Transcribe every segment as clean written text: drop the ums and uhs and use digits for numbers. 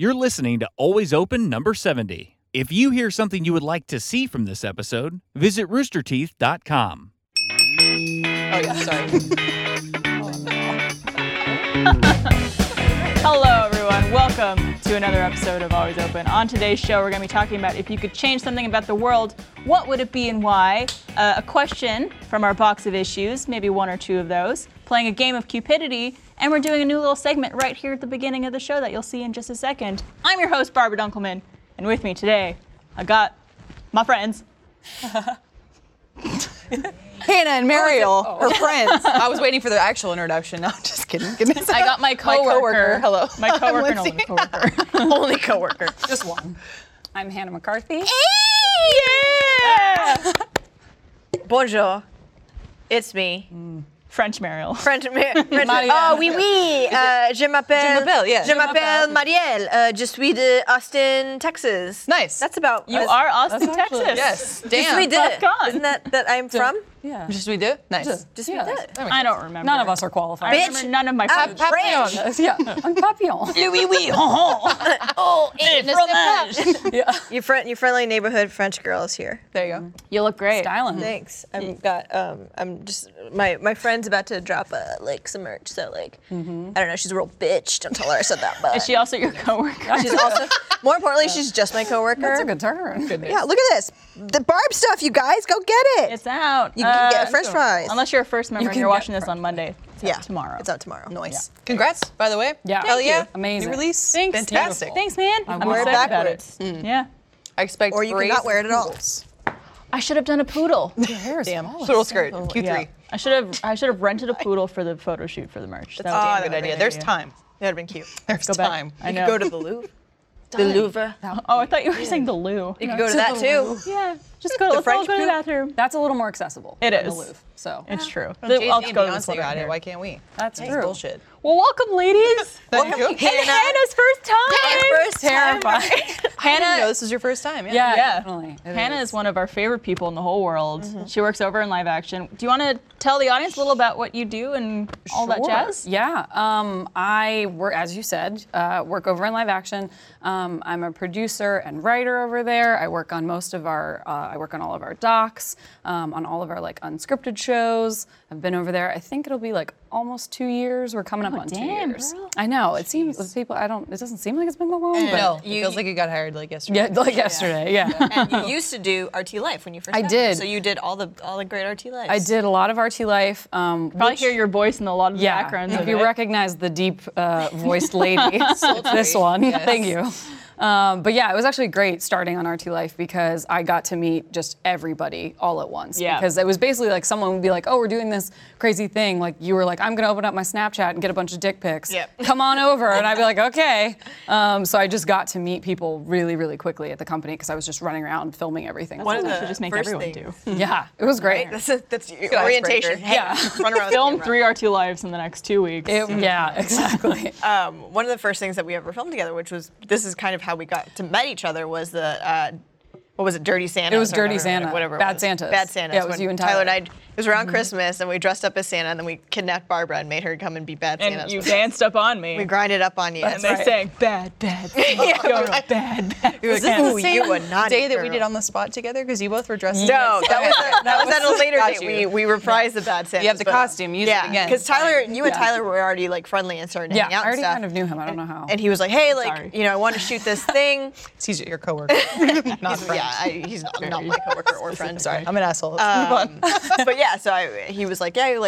You're listening to Always Open number 70. If you hear something you would like to see from this episode, visit roosterteeth.com. Oh, yeah, sorry. Hello, everyone. Welcome to another episode of Always Open. On today's show, we're going to be talking about if you could change something about the world, what would it be and why? A question from our box of issues, maybe one or two of those, playing a game of cupidity, and we're doing a new little segment right here at the beginning of the show that you'll see in just a second. I'm your host, Barbara Dunkelman, and with me today, I got my friends. Hannah and Mariel are friends. I was waiting for the actual introduction. No, I'm just kidding. I got my coworker. Hello. My coworker. Only coworker. Only coworker. Just one. I'm Hannah McCarthy. Yeah! Bonjour. It's me. French Mariel. French Mariel. Oh, oui, oui. Je m'appelle Mariel. Je suis de Austin, Texas. Nice. That's about... You are Austin, Texas. Yes. Damn. Je suis de. Isn't that I'm from? Yeah. Je suis de. Nice. Je suis de. I don't remember. None of us are qualified. Bitch. I remember none of my friends. Papillon. Yeah. Un papillon. Oui, oui. Oh, it's fromage. Yeah. Your friendly neighborhood French girls here. There you go. You look great. Styling. Thanks. I've got... I'm just... My friend about to drop some merch, so I don't know, she's a real bitch. Don't tell her I said that, but is she also your coworker? She's also, more importantly, she's just my coworker. That's a good turn. Goodness. Yeah, look at this. The Barb stuff, you guys, go get it. It's out. You can get French fries. Unless you're a first member and you're watching this on Monday. It's out tomorrow. It's out tomorrow. Nice. Yeah. Congrats, by the way. Yeah. Hell yeah. Amazing. New release. Thanks. Fantastic. Beautiful. Thanks, man. I'm wear it backwards. Yeah. I expect. Or you cannot wear it at all. I should have done a poodle. Your hair is damn. Poodle skirt. Q3. Yeah. I should have rented a poodle for the photo shoot for the merch. That's a good idea. There's time. That would have been cute. There's time. I know. You could go to the Louvre. The Louvre. Oh, I thought you were saying the Lou. You could go to that too. Yeah. Just go to the French bathroom. That's a little more accessible. It is. The Louvre. So it's true. I'll just go to the Louvre. Why can't we? That's true. Bullshit. Well, welcome, ladies. Thank you. Hannah's first time. First terrifying. Hannah, I didn't know this was your first time. Yeah, definitely. Hannah is one of our favorite people in the whole world. She works over in live action. Do you want to tell the audience a little about what you do and all that jazz? Yeah. I work, as you said, work over in live action. I'm a producer and writer over there. I work on all of our docs, on all of our unscripted shows. I've been over there. I think it'll be almost 2 years. We're coming up on 2 years. Girl. I know. It seems it doesn't seem like it's been that long. But no, it feels like you got hired yesterday. Yeah, yesterday. Yeah. And you used to do RT Life when you first. I did. So you did all the great RT Lives. I did a lot of RT Life. Probably hear your voice in a lot of the background. If you recognize the deep voiced lady, this one. Yes. Thank you. But yeah, it was actually great starting on RT Life because I got to meet just everybody all at once. Yeah. Because it was basically someone would be like, oh, we're doing this crazy thing. You were I'm going to open up my Snapchat and get a bunch of dick pics. Yep. Come on over. And I'd be okay. So I just got to meet people really, really quickly at the company because I was just running around filming everything. That's what we should just make everyone do. Yeah. It was great. Right? That's your orientation. Hey, yeah. Run around. Film 3 RT Lives in the next 2 weeks. Yeah, exactly. One of the first things that we ever filmed together, which was, this is kind of how we got to meet each other, was the what was it? Dirty Santa. It was Dirty Santa. Whatever. Bad Santa. Bad Santa. Yeah, it was you and Tyler. And I. It was around Christmas, and we dressed up as Santa, and then we kidnapped Barbara and made her come and be Bad Santa. And you danced up on me. We grinded up on you. And they sang bad, bad, bad, bad. This is the day that we did on the spot together because you both were dressed. No, that was at a later date. We reprised the Bad Santa. You have the costume. Use it again. Because you and Tyler were already friendly and started hanging out. I already kind of knew him. I don't know how. And he was like, hey, I want to shoot this thing. He's your coworker, not friend. Yeah. He's not my coworker or friend. Sorry, I'm an asshole. Let's move on. But yeah, so he was like, yeah,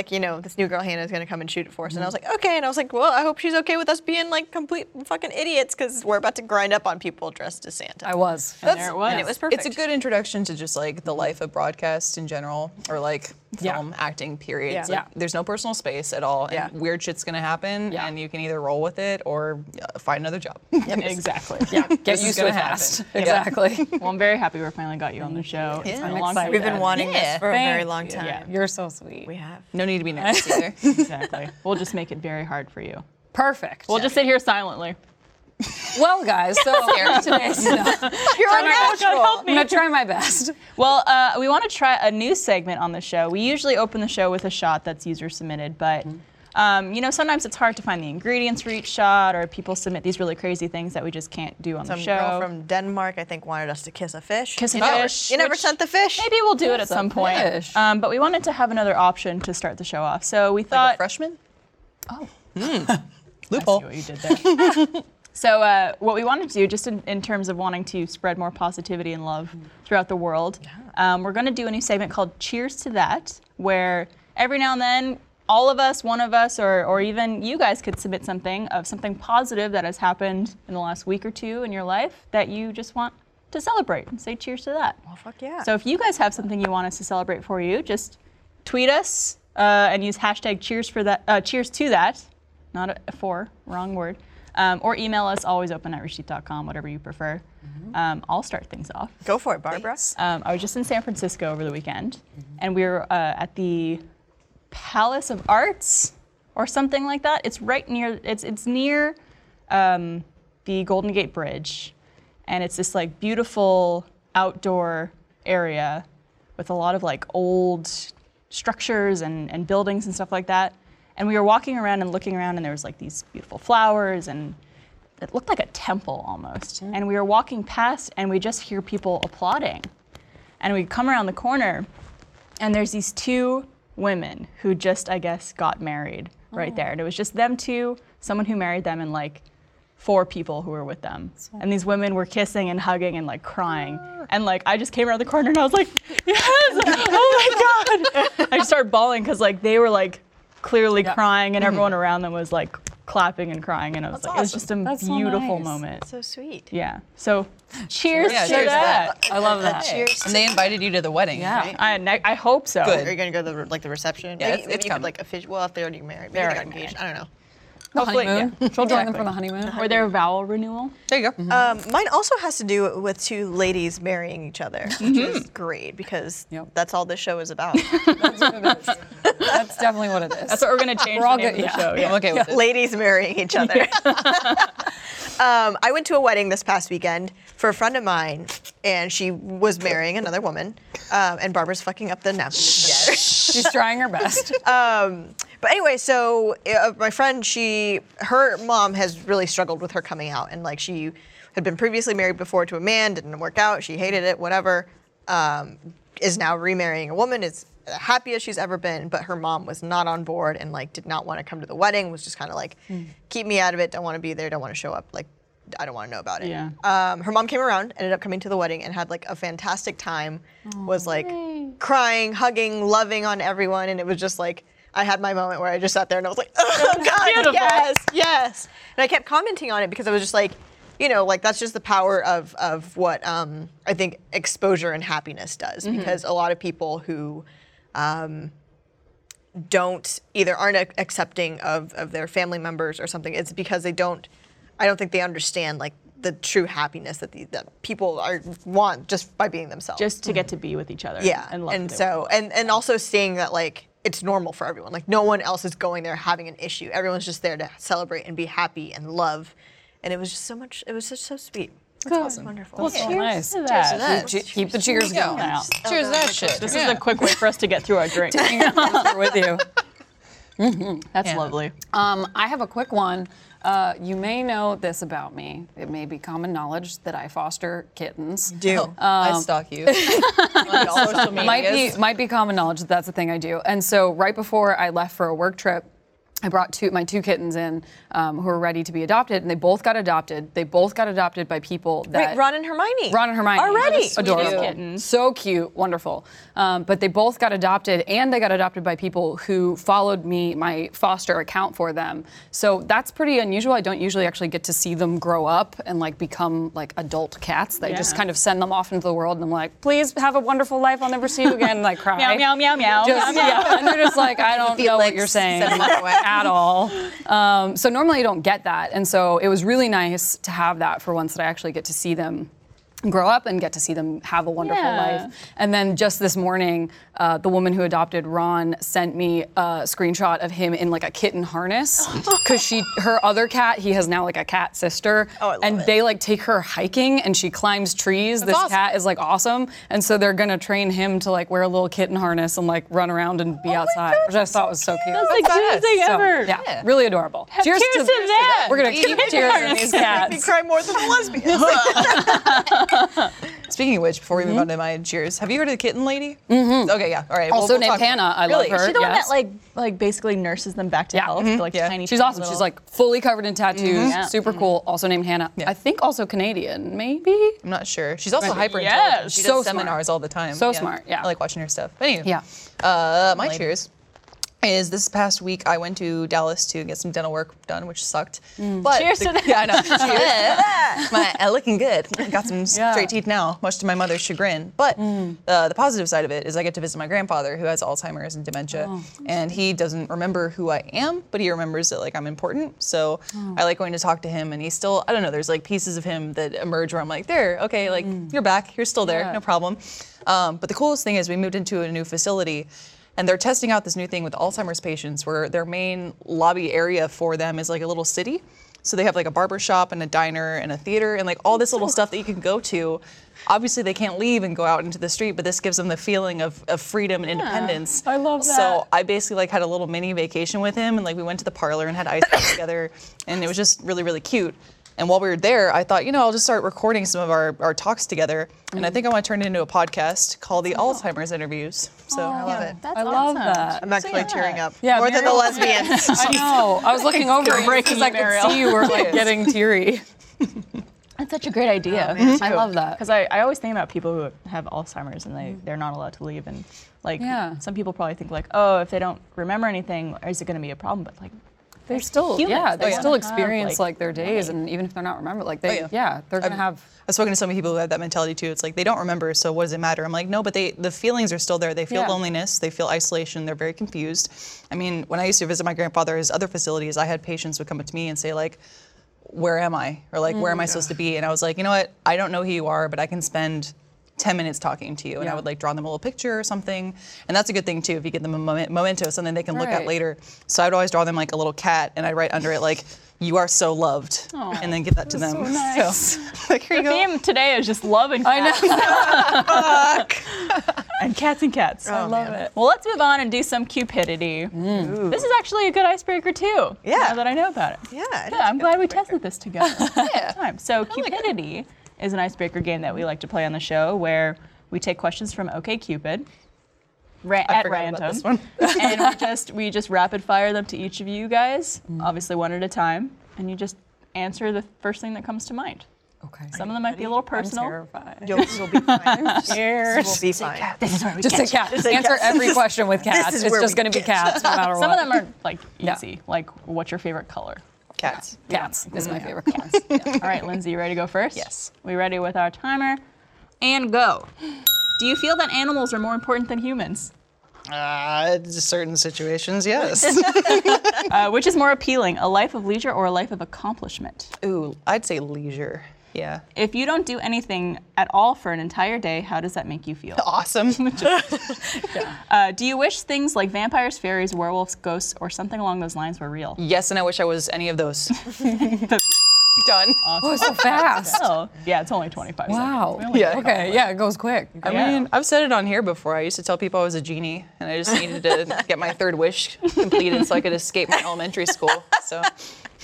this new girl Hannah's gonna come and shoot it for us, and I was like, okay, and I was like, well, I hope she's okay with us being complete fucking idiots because we're about to grind up on people dressed as Santa. I was. And there it was. And it was perfect. It's a good introduction to just the life of broadcast in general, or film acting period. Yeah. There's no personal space at all, and weird shit's gonna happen, and you can either roll with it or find another job. Yep. Exactly. Yeah. Get used to it fast. Exactly. Well, I'm very happy we finally got you on the show. Yeah. It's been a long time. We've been wanting this for a very long time. Yeah. You're so sweet. We have. No need to be nice either. Exactly. We'll just make it very hard for you. Perfect. We'll just sit here silently. Well, guys, so today, you're unnatural. I'm going to try my best. Well, we want to try a new segment on the show. We usually open the show with a shot that's user submitted, but You know, sometimes it's hard to find the ingredients for each shot, or people submit these really crazy things that we just can't do on the show. Some girl from Denmark, I think, wanted us to kiss a fish. You never sent the fish. Maybe we'll do it at some point. But we wanted to have another option to start the show off, so we thought... Like a freshman? Oh. Mm. Loophole. I see what you did there. So what we wanted to do, just in terms of wanting to spread more positivity and love throughout the world, we're going to do a new segment called Cheers to That, where every now and then, all of us, one of us, or even you guys could submit something of something positive that has happened in the last week or two in your life that you just want to celebrate and say cheers to that. Well, fuck yeah. So if you guys have something you want us to celebrate for you, just tweet us and use hashtag cheers for that, cheers to that, not a for, wrong word. Or email us, alwaysopen@roosterteeth.com, whatever you prefer. Mm-hmm. I'll start things off. Go for it, Barbara. I was just in San Francisco over the weekend, and we were at the Palace of Arts or something like that. It's right near, it's near the Golden Gate Bridge, and it's this like beautiful outdoor area with a lot of like old structures and buildings and stuff like that. And we were walking around and looking around, and there was like these beautiful flowers, and it looked like a temple almost. And we were walking past, and we just hear people applauding. And we come around the corner, and there's these two women who just, I guess, got married right there. And it was just them two, someone who married them, and like four people who were with them. And these women were kissing and hugging and like crying. And like, I just came around the corner, and I was like, yes, oh my God. I started bawling, because like they were like, clearly crying, and everyone around them was like clapping and crying, and I was like, it was just a beautiful moment. That's so sweet. Yeah. So, cheers to that. I love that. Cheers. And they invited you to the wedding. Yeah. Right? I hope so. Good. Are you gonna go to the, like the reception? Yeah, it's coming. Like official. Well, if they already married, maybe they got engaged. I don't know. The honeymoon. Yeah. She'll join them for the honeymoon. Or their vow renewal. There you go. Mine also has to do with two ladies marrying each other, which is great, because that's all this show is about. That's what it is. That's definitely what it is. That's what we're going to change the name of the show. Yeah. I'm okay with it. Ladies marrying each other. I went to a wedding this past weekend for a friend of mine, and she was marrying another woman, and Barbara's fucking up the announcement. She's trying her best. But anyway, so my friend, her mom has really struggled with her coming out, and like she had been previously married before to a man, didn't work out, she hated it, whatever, is now remarrying a woman, is the happiest she's ever been, but her mom was not on board and like did not want to come to the wedding, was just kind of like, keep me out of it, don't want to be there, don't want to show up, like I don't want to know about it. Yeah. Her mom came around, ended up coming to the wedding, and had like a fantastic time, was like crying, hugging, loving on everyone, and it was just like, I had my moment where I just sat there and I was like, oh God, beautiful. yes. And I kept commenting on it, because I was just like, you know, like that's just the power of what I think exposure and happiness does, because a lot of people who don't, either aren't accepting of their family members or something, it's because they don't, I don't think they understand like the true happiness that people want just by being themselves. Just to get to be with each other. Yeah, and love and also seeing that like, it's normal for everyone. Like no one else is going there having an issue. Everyone's just there to celebrate and be happy and love. And it was just so much, it was just so sweet. That's awesome. Wonderful. Well, cheers to that. Keep the cheers going. Cheers to that shit. This is a quick way for us to get through our drink. With you. That's lovely. I have a quick one. You may know this about me. It may be common knowledge that I foster kittens. I stalk you. Might be common knowledge that that's a thing I do. And so right before I left for a work trip, I brought my two kittens in who were ready to be adopted, and they both got adopted. They both got adopted by people that... Wait, Ron and Hermione. Already. Adorable. Kittens. So cute. Wonderful. But they both got adopted, and they got adopted by people who followed me, my foster account for them. So that's pretty unusual. I don't usually actually get to see them grow up and like become like adult cats. They just kind of send them off into the world, and I'm like, please have a wonderful life. I'll never see you again. And I cry. Meow, meow, meow, meow. And they're just like, I don't know what you're saying. At all. So normally you don't get that. And so it was really nice to have that for once, that I actually get to see them grow up and get to see them have a wonderful life. And then just this morning, the woman who adopted Ron sent me a screenshot of him in like a kitten harness, because her other cat, he has now like a cat sister, they like take her hiking and she climbs trees. That's awesome. Cat is like awesome, and so they're gonna train him to like wear a little kitten harness and like run around and be outside, which I thought was so cute. That was like cutest thing ever. Yeah, really adorable. Cheers to that. We're gonna keep cheers on these cats. Make me cry more than a lesbian. Speaking of which, before we move on to my cheers, have you heard of the kitten lady? Mm-hmm. Okay, yeah, all right. Also named Hannah, I love her. She's the one that like basically nurses them back to health. Mm-hmm. Tiny. She's awesome. She's like fully covered in tattoos, super cool. Also named Hannah. Yeah. I think also Canadian, maybe. I'm not sure. She's also hyper intelligent. She does seminars all the time. So smart. Yeah, I like watching her stuff. But anyway, my cheers is this past week I went to Dallas to get some dental work done, which sucked. But cheers to that. Yeah, I know. Cheers to that. My looking good. I got some straight teeth now, much to my mother's chagrin. But the positive side of it is I get to visit my grandfather, who has Alzheimer's and dementia, and he doesn't remember who I am, but he remembers that like I'm important. So I like going to talk to him, and he's still, I don't know, there's like pieces of him that emerge where I'm like, there, okay, like you're back, you're still there, no problem. But the coolest thing is we moved into a new facility, and they're testing out this new thing with Alzheimer's patients where their main lobby area for them is like a little city. So they have like a barber shop and a diner and a theater and like all this little stuff that you can go to. Obviously they can't leave and go out into the street, but this gives them the feeling of freedom and independence. I love that. So I basically like had a little mini vacation with him, and like we went to the parlor and had ice cream together, and it was just really, really cute. And while we were there, I thought, you know, I'll just start recording some of our talks together. And I think I want to turn it into a podcast called The Alzheimer's Interviews. So I love it. That's awesome. I love that. I'm actually tearing up. Yeah, more than the lesbians. I know. I was looking over because I could see you were like getting teary. That's such a great idea. Oh, man, I love that. Because I always think about people who have Alzheimer's and they're not allowed to leave. And like some people probably think like, oh, if they don't remember anything, is it going to be a problem? But like, they're still humans. They still experience like their days, and even if they're not remembered, like they they're gonna have. I've spoken to so many people who have that mentality too. It's like they don't remember, so what does it matter? I'm like, no, but the feelings are still there. They feel loneliness, they feel isolation, they're very confused. I mean, when I used to visit my grandfather's other facilities, I had patients would come up to me and say like, where am I? Or like, where am I supposed to be? And I was like, you know what? I don't know who you are, but I can spend 10 minutes talking to you, and I would like draw them a little picture or something. And that's a good thing too, if you get them a memento, something they can look at later. So I would always draw them like a little cat, and I'd write under it like, you are so loved, and then give that to them. So nice. So, like, here you go. The theme today is just love and cats. I know. Fuck. And cats and cats. Oh, I love it. Well, let's move on and do some cupidity. This is actually a good icebreaker too. Yeah. Now that I know about it. Yeah, I'm glad we tested this together. So cupidity is an icebreaker game that we like to play on the show, where we take questions from OK Cupid at random, and we just rapid fire them to each of you guys, obviously one at a time, and you just answer the first thing that comes to mind. Okay. Some of them might be a little personal. I'm terrified. You'll be fine. Cheers. We'll be fine. This is where we just cats. Answer every question with cats. It's just going to be cats, no matter what. Some of them are like easy, like what's your favorite color? Cats. Cats is my favorite. Cats. All right, Lindsay, you ready to go first? Yes. We ready with our timer? And go. Do you feel that animals are more important than humans? Certain situations, yes. Which is more appealing, a life of leisure or a life of accomplishment? Ooh, I'd say leisure. Yeah. If you don't do anything at all for an entire day, how does that make you feel? Awesome. Do you wish things like vampires, fairies, werewolves, ghosts, or something along those lines were real? Yes, and I wish I was any of those. Done. Awesome. Oh, so fast. Yeah, it's only 25 seconds. Wow. Yeah. Okay, it goes quick. I mean, I've said it on here before. I used to tell people I was a genie, and I just needed to get my third wish completed so I could escape my elementary school. So.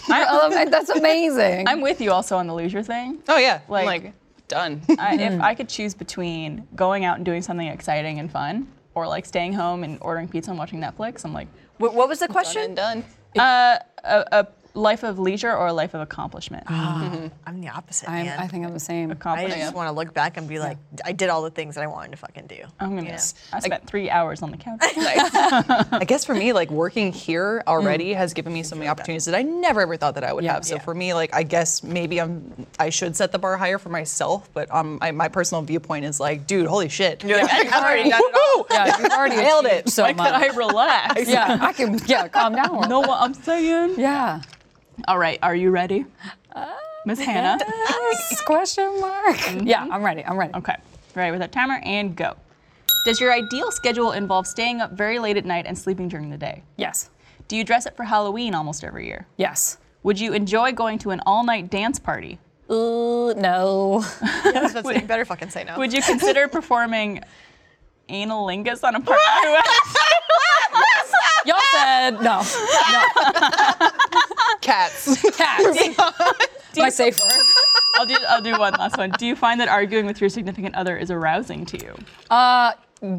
That's amazing. I'm with you also on the leisure thing. Oh, yeah. Like done. If I could choose between going out and doing something exciting and fun, or like staying home and ordering pizza and watching Netflix, I'm like... What was the question? Done. A life of leisure or a life of accomplishment? I'm the opposite, man. I think I'm the same. I just want to look back and be like, I did all the things that I wanted to fucking do. I spent 3 hours on the couch. I guess for me, like working here already has given me so many opportunities that I never ever thought that I would have. So for me, like I guess maybe I should set the bar higher for myself, but my personal viewpoint is like, dude, holy shit. You're like, I've already done it all. Yeah, you've already nailed it. So much. Could I relax? I can calm down. Know what I'm saying? Yeah. All right, are you ready? Miss Hannah. Question mark. Mm-hmm. Yeah, I'm ready. Okay, ready with that timer and go. Does your ideal schedule involve staying up very late at night and sleeping during the day? Yes. Do you dress up for Halloween almost every year? Yes. Would you enjoy going to an all-night dance party? Ooh, no. Yeah, you better fucking say no. Would you consider performing analingus on a partner? Y'all said no. No. Cats. My safe word. I'll do one last one. Do you find that arguing with your significant other is arousing to you?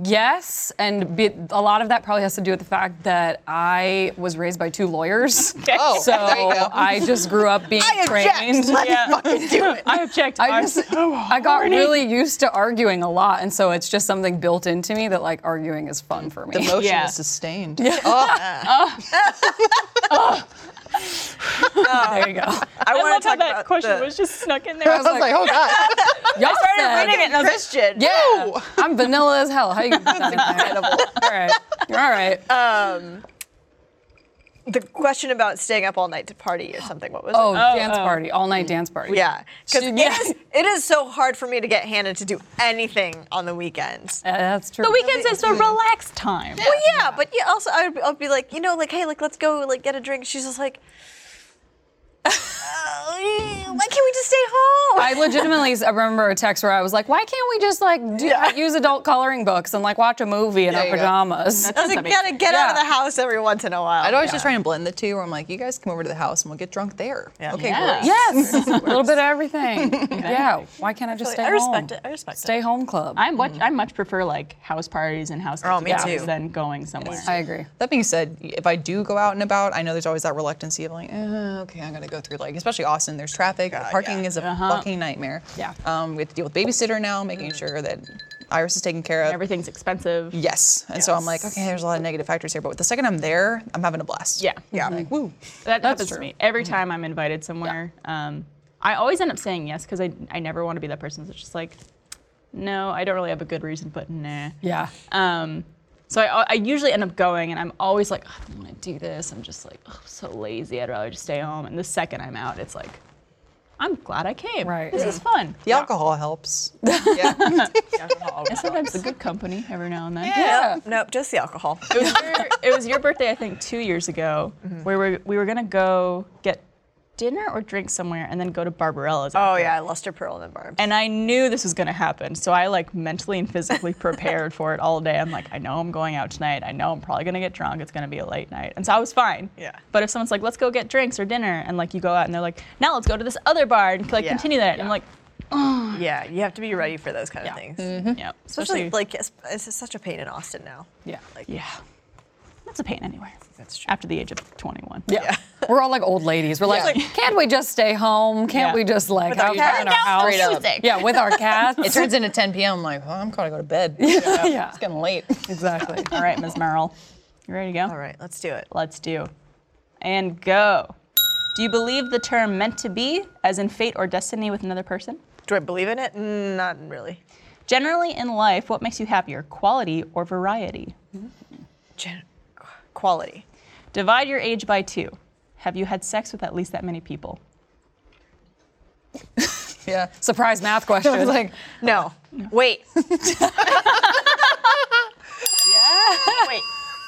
Yes, and a lot of that probably has to do with the fact that I was raised by two lawyers. Okay. Oh, so there you go. I just grew up being trained. Fucking do it. I object. I got really used to arguing a lot, and so it's just something built into me that like arguing is fun for me. The emotion is sustained. Yeah. There you go. I want to talk about that question was just snuck in there. I was like, oh God. Y'all started reading it. No, Christian. Yeah. Woo! I'm vanilla as hell. How you get that? Incredible. All right. The question about staying up all night to party or something. What was it? Party. All night dance party. Yeah. Because it is so hard for me to get Hannah to do anything on the weekends. That's true. The weekends is a relaxed time. Yeah. Well, yeah, but also I'll be like, hey, let's go get a drink. She's just like, why can't we just stay home? I legitimately remember a text where I was like, why can't we just use adult coloring books and watch a movie in our pajamas? That's like, gotta get out of the house every once in a while. I'd always just try and blend the two where I'm like, you guys come over to the house and we'll get drunk there. Yeah. Okay, great. Yes, a little bit of everything. Yeah, why can't I just stay home? I respect it. Stay home club. I much prefer house parties and house activities than going somewhere. I agree. That being said, if I do go out and about, I know there's always that reluctancy of okay, I'm gonna go through especially Austin, there's traffic. Parking is a fucking nightmare. Yeah. We have to deal with babysitter now, making sure that Iris is taken care of. Everything's expensive. Yes. And so I'm like, okay, there's a lot of negative factors here, but the second I'm there, I'm having a blast. Yeah. Yeah. I'm like, woo. That happens to me every time I'm invited somewhere. Yeah. I always end up saying yes because I never want to be that person that's just like, no, I don't really have a good reason, but nah. Yeah. So I usually end up going, and I'm always like, I don't want to do this. I'm just like, I'm so lazy. I'd rather just stay home. And the second I'm out, it's like, I'm glad I came. Right. This is fun. The alcohol helps. Yeah. The alcohol and sometimes the good company every now and then. Yeah. Nope, just the alcohol. It was your birthday, I think, 2 years ago, where we were going to go get dinner or drink somewhere and then go to Barbarella's. Oh, yeah, Luster Pearl and then Barb's. And I knew this was going to happen, so I mentally and physically prepared for it all day. I'm like, I know I'm going out tonight. I know I'm probably going to get drunk. It's going to be a late night. And so I was fine. Yeah. But if someone's like, let's go get drinks or dinner, and you go out and they're like, now let's go to this other bar and continue that. Yeah. I'm like, oh. Yeah, you have to be ready for those kind of things. Mm-hmm. Yeah. Especially it's such a pain in Austin now. Yeah. That's a pain anywhere. That's true. After the age of 21. Yeah. We're all old ladies. We're can't we just stay home? Can't we just have in our house? Yeah, with our cats. It turns into 10 p.m. I'm like, oh, I'm going to go to bed. Yeah. It's getting late. Exactly. All right, Ms. Merrill. You ready to go? All right, let's do it. Let's do. And go. Do you believe the term meant to be, as in fate or destiny with another person? Do I believe in it? Not really. Generally in life, what makes you happier, quality or variety? Mm-hmm. Quality. Divide your age by 2. Have you had sex with at least that many people? Yeah. Surprise math question. I was like, no. Wait. Wait.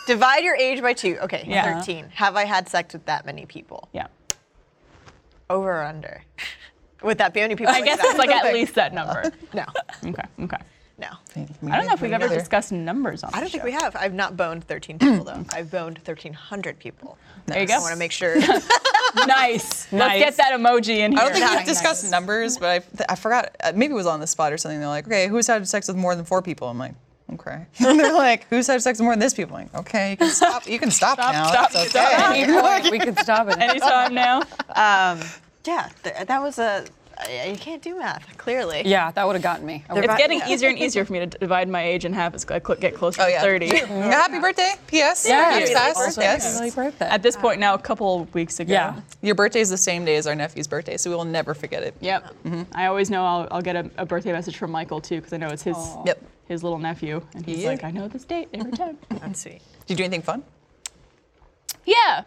Divide your age by 2. Okay. Yeah. 13. Have I had sex with that many people? Yeah. Over or under? Would that be how many people? I guess it's at least that number. No. Okay. No. I don't know if we've ever discussed numbers on this show. I don't think we have. I've not boned 13 people, though. I've boned 1,300 people. Nice. There you go. I want to make sure. Nice. Let's get that emoji in here. I don't think we've discussed numbers, but I forgot. Maybe it was on the spot or something. They're like, okay, who's had sex with more than 4 people? I'm like, okay. And they're like, who's had sex with more than this people? I'm like, okay, you can stop now. Stop. We can stop it. Anytime now. That was a... You can't do math, clearly. Yeah, that would have gotten me. It's getting easier and easier for me to divide my age in half as I get closer to 30. Happy birthday, P.S. Yeah, happy birthday. At this point now, a couple of weeks ago. Yeah. Your birthday is the same day as our nephew's birthday, so we will never forget it. Yep. Mm-hmm. I always know I'll get a birthday message from Michael, too, because I know it's his little nephew. And he's like, I know this date every time. That's sweet. Did you do anything fun? Yeah,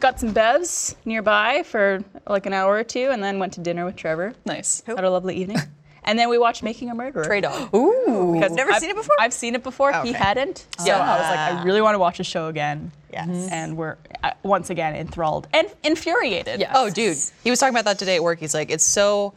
got some bevs nearby for like an hour or two, and then went to dinner with Trevor. Nice. Had a lovely evening. And then we watched Making a Murderer. Trey Dog. Ooh. Because I've never seen it before? I've seen it before. Okay. He hadn't. So I was like, I really want to watch the show again. Yes. Mm-hmm. And we're, once again, enthralled and infuriated. Yes. Oh, dude. He was talking about that today at work. He's like, it's so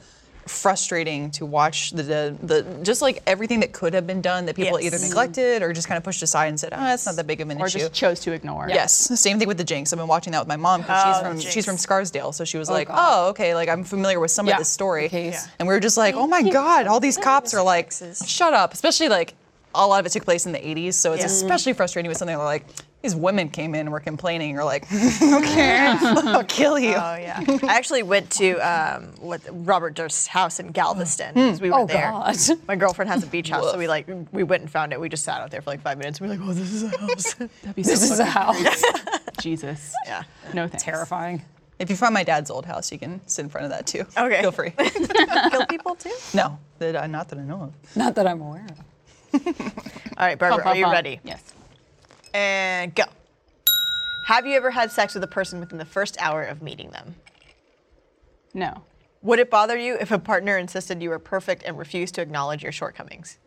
frustrating to watch the just like everything that could have been done that people either neglected or just kind of pushed aside and said, oh, it's not that big of an issue. Or just chose to ignore. Yes. Same thing with The Jinx. I've been watching that with my mom because she's from Scarsdale, so she was like, oh, okay, like I'm familiar with some of this story. Okay. Yeah. And we were just like, oh my God, all these cops are like, shut up. Especially like a lot of it took place in the 80s, so it's especially frustrating with something like these women came in and were complaining. You're like, okay, I'll kill you. Oh, yeah. I actually went to Robert Durst's house in Galveston because we were there. God. My girlfriend has a beach house, so we went and found it. We just sat out there for like 5 minutes. And we were like, oh, this is a house. This is a house. Jesus. Yeah. No thanks. Terrifying. If you find my dad's old house, you can sit in front of that too. Okay. Feel free. Kill people too? No, not that I know of. Not that I'm aware of. All right, Barbara, are you ready? Yes. And go. Have you ever had sex with a person within the first hour of meeting them? No. Would it bother you if a partner insisted you were perfect and refused to acknowledge your shortcomings?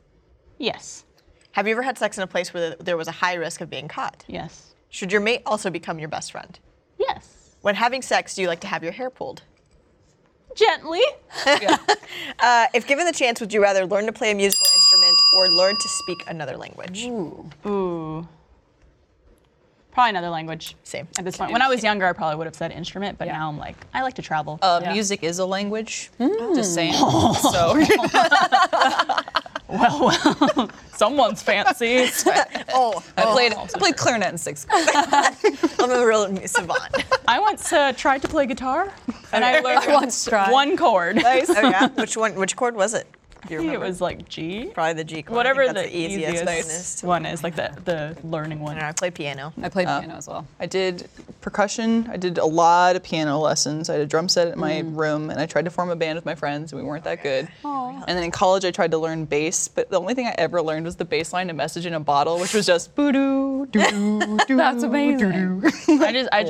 Yes. Have you ever had sex in a place where there was a high risk of being caught? Yes. Should your mate also become your best friend? Yes. When having sex, do you like to have your hair pulled? Gently. If given the chance, would you rather learn to play a musical instrument or learn to speak another language? Ooh. Probably another language. Same. At this point. When I was younger, I probably would have said instrument, but now I'm like, I like to travel. Music is a language. Just saying. Well, someone's fancy. I played clarinet in 6th grade. I'm a real savant. I once tried to play guitar, and I learned one chord. Nice. Oh, yeah? Which chord was it? I think it was like G. Probably the G chord. Whatever the easiest one is, like the learning one. I played piano. I played piano as well. I did percussion. I did a lot of piano lessons. I had a drum set in my room, and I tried to form a band with my friends, and we weren't that good. Aww. And then in college, I tried to learn bass, but the only thing I ever learned was the bass line to Message in a Bottle, which was just boo-doo, doo-doo, doo-doo. That's amazing. Doo-doo. I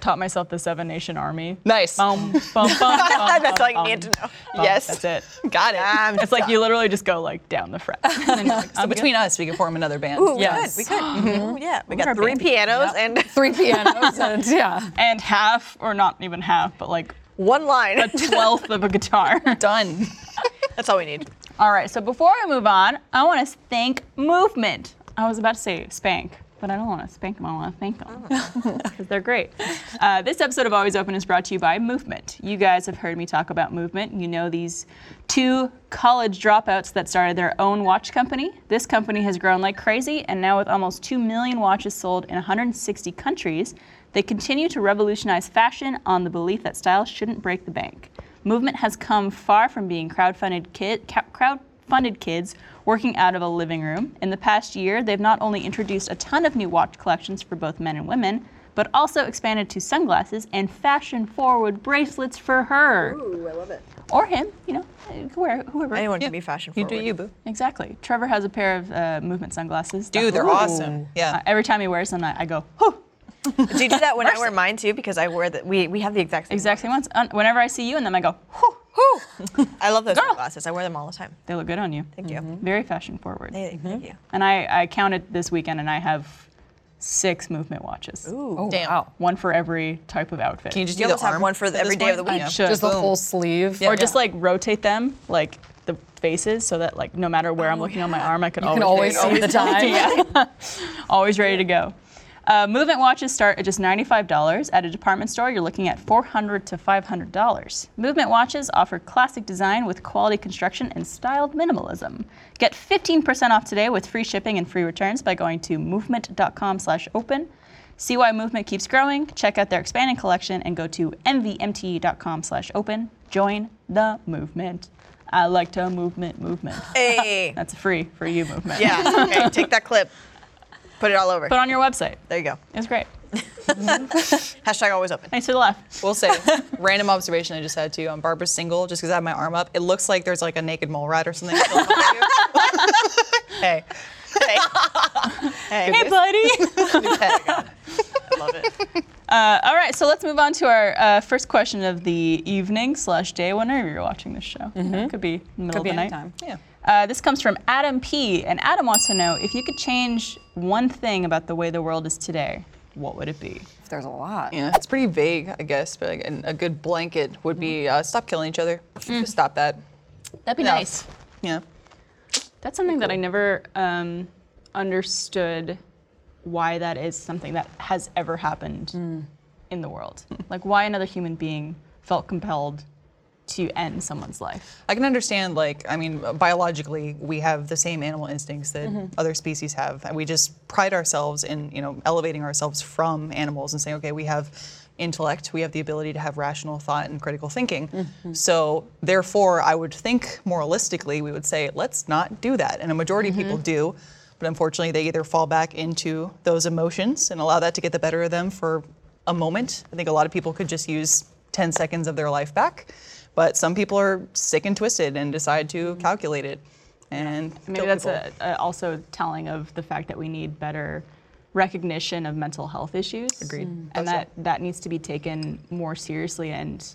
taught myself the Seven Nation Army. Nice. Bum, bum, bum, bum, that's all you need to know. Yes. That's it. Got it. It's like you literally just go like down the fret. And like, so between us, we could form another band. Ooh, yes. We could. Mm-hmm. Yeah, we got three pianos and and half, or not even half, but like one line, a 12th of a guitar. Done. That's all we need. All right. So before I move on, I want to thank Movement. I was about to say spank, but I don't want to spank them. I want to thank them because they're great. This episode of Always Open is brought to you by Movement. You guys have heard me talk about Movement. You know these two college dropouts that started their own watch company. This company has grown like crazy, and now with almost 2 million watches sold in 160 countries, they continue to revolutionize fashion on the belief that style shouldn't break the bank. Movement has come far from being crowdfunded kids working out of a living room. In the past year, they've not only introduced a ton of new watch collections for both men and women, but also expanded to sunglasses and fashion-forward bracelets for her. Ooh, I love it. Or him, you know, whoever. Anyone can be fashion-forward. You do you, boo. Exactly. Trevor has a pair of Movement sunglasses. Dude, they're awesome. Yeah. Every time he wears them, I go, whoo. Do you do that when I wear mine, too? Because I wear we have the exact same ones. Whenever I see you in them, I go, whoo. I love those sunglasses. I wear them all the time. They look good on you. Thank you. Very fashion forward. Thank you. And I counted this weekend, and I have 6 Movement watches. Ooh. Oh, damn. Wow. One for every type of outfit. Can you just do the arm? One for every day of the week? Just the whole sleeve. Yeah. Or just like rotate them, like the faces, so that like no matter where I'm looking on my arm, I could always see the time. Always ready to go. Movement watches start at just $95. At a department store, you're looking at $400 to $500. Movement watches offer classic design with quality construction and styled minimalism. Get 15% off today with free shipping and free returns by going to movement.com/open. See why Movement keeps growing, check out their expanding collection, and go to mvmt.com/open. Join the movement. I like to movement. Hey. That's free for you, Movement. Yeah, okay, take that clip. Put it all over. Put it on your website. There you go. It's great. #AlwaysOpen. Nice to the left. We'll say, random observation I just had too on Barbara's single, just because I have my arm up. It looks like there's like a naked mole rat or something. Hey. Hey, buddy. Love it. All right, so let's move on to our first question of the evening / day, whenever you're watching this show. Mm-hmm. It could be in the middle of the night. Anytime. Yeah. This comes from Adam P. And Adam wants to know, if you could change one thing about the way the world is today, what would it be? There's a lot. Yeah, it's pretty vague, I guess, but a good blanket would be stop killing each other. Just stop that. That'd be nice. Yeah. That's something that I never understood why that is something that has ever happened in the world. Like, why another human being felt compelled to end someone's life. I can understand, biologically, we have the same animal instincts that other species have. And we just pride ourselves in, elevating ourselves from animals and saying, okay, we have intellect, we have the ability to have rational thought and critical thinking. So, therefore, I would think moralistically, we would say, let's not do that. And a majority of people do. But unfortunately, they either fall back into those emotions and allow that to get the better of them for a moment. I think a lot of people could just use 10 seconds of their life back. But some people are sick and twisted and decide to calculate it. And maybe that's also telling of the fact that we need better recognition of mental health issues. Agreed. And that needs to be taken more seriously and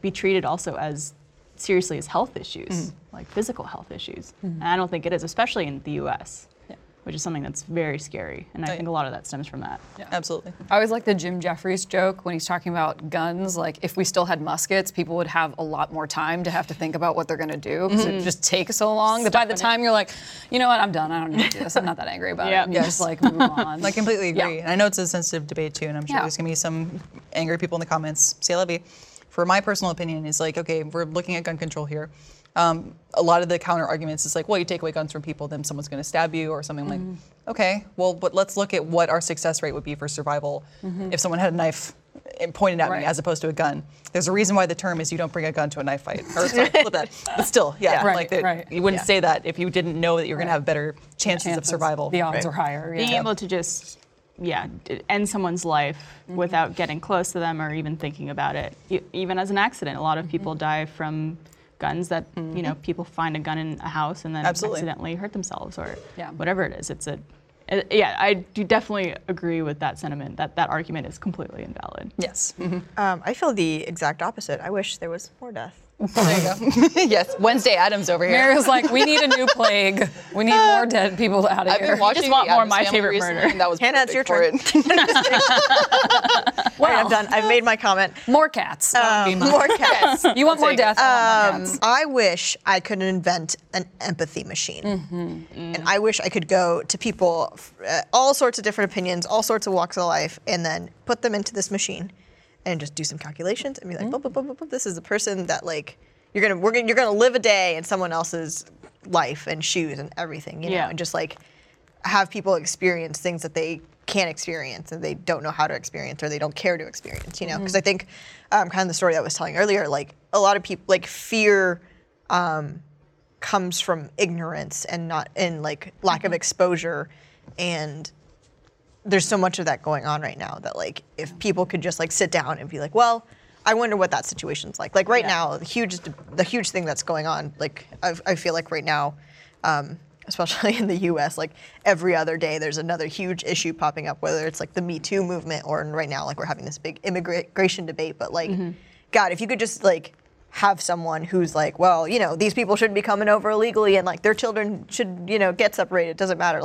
be treated also as seriously as health issues, like physical health issues. And I don't think it is, especially in the US, which is something that's very scary. And I think a lot of that stems from that. Yeah. Absolutely. I always like the Jim Jeffries joke when he's talking about guns. Like, if we still had muskets, people would have a lot more time to have to think about what they're gonna do, because it just takes so long that by the time you're like, you know what, I'm done, I don't need to do this, I'm not that angry about it. Yes. Just move on. I completely agree. Yeah. And I know it's a sensitive debate too, and I'm sure there's gonna be some angry people in the comments. C'est la vie. For my personal opinion, it's okay, we're looking at gun control here. A lot of the counter arguments is well, you take away guns from people, then someone's going to stab you or something. Okay, well, but let's look at what our success rate would be for survival if someone had a knife and pointed at me as opposed to a gun. There's a reason why the term is you don't bring a gun to a knife fight. Or sorry, flip that. But still, you wouldn't say that if you didn't know that you're going to have better chances of survival. The odds are higher. Yeah. Being able to just end someone's life without getting close to them or even thinking about it. Even as an accident, a lot of people die from guns that, people find a gun in a house and then accidentally hurt themselves or whatever it is. I do definitely agree with that sentiment, that argument is completely invalid. Yes. I feel the exact opposite. I wish there was more death. There you go. Yes, Wednesday Addams over here. Mara's we need a new plague. We need more dead people out of here. I've been watching My Favorite Murder. That was Hannah, it's your turn. Well, right, I've made my comment. More cats. More cats. You want more death? I wish I could invent an empathy machine. And I wish I could go to people, all sorts of different opinions, all sorts of walks of life, and then put them into this machine and just do some calculations and be like, boop, boop, boop, boop, boop. This is the person that you're gonna live a day in someone else's life and shoes and everything, you know, and just have people experience things that they can't experience and they don't know how to experience or they don't care to experience, you know, because I think kind of the story I was telling earlier, a lot of people, fear comes from ignorance and not in lack of exposure, and there's so much of that going on right now that if people could just sit down and be well, I wonder what that situation's like. Right now, the huge thing that's going on, I feel right now, especially in the US, every other day there's another huge issue popping up, whether it's the Me Too movement or right now, we're having this big immigration debate, but God, if you could just have someone who's well, these people shouldn't be coming over illegally and their children should, get separated, it doesn't matter.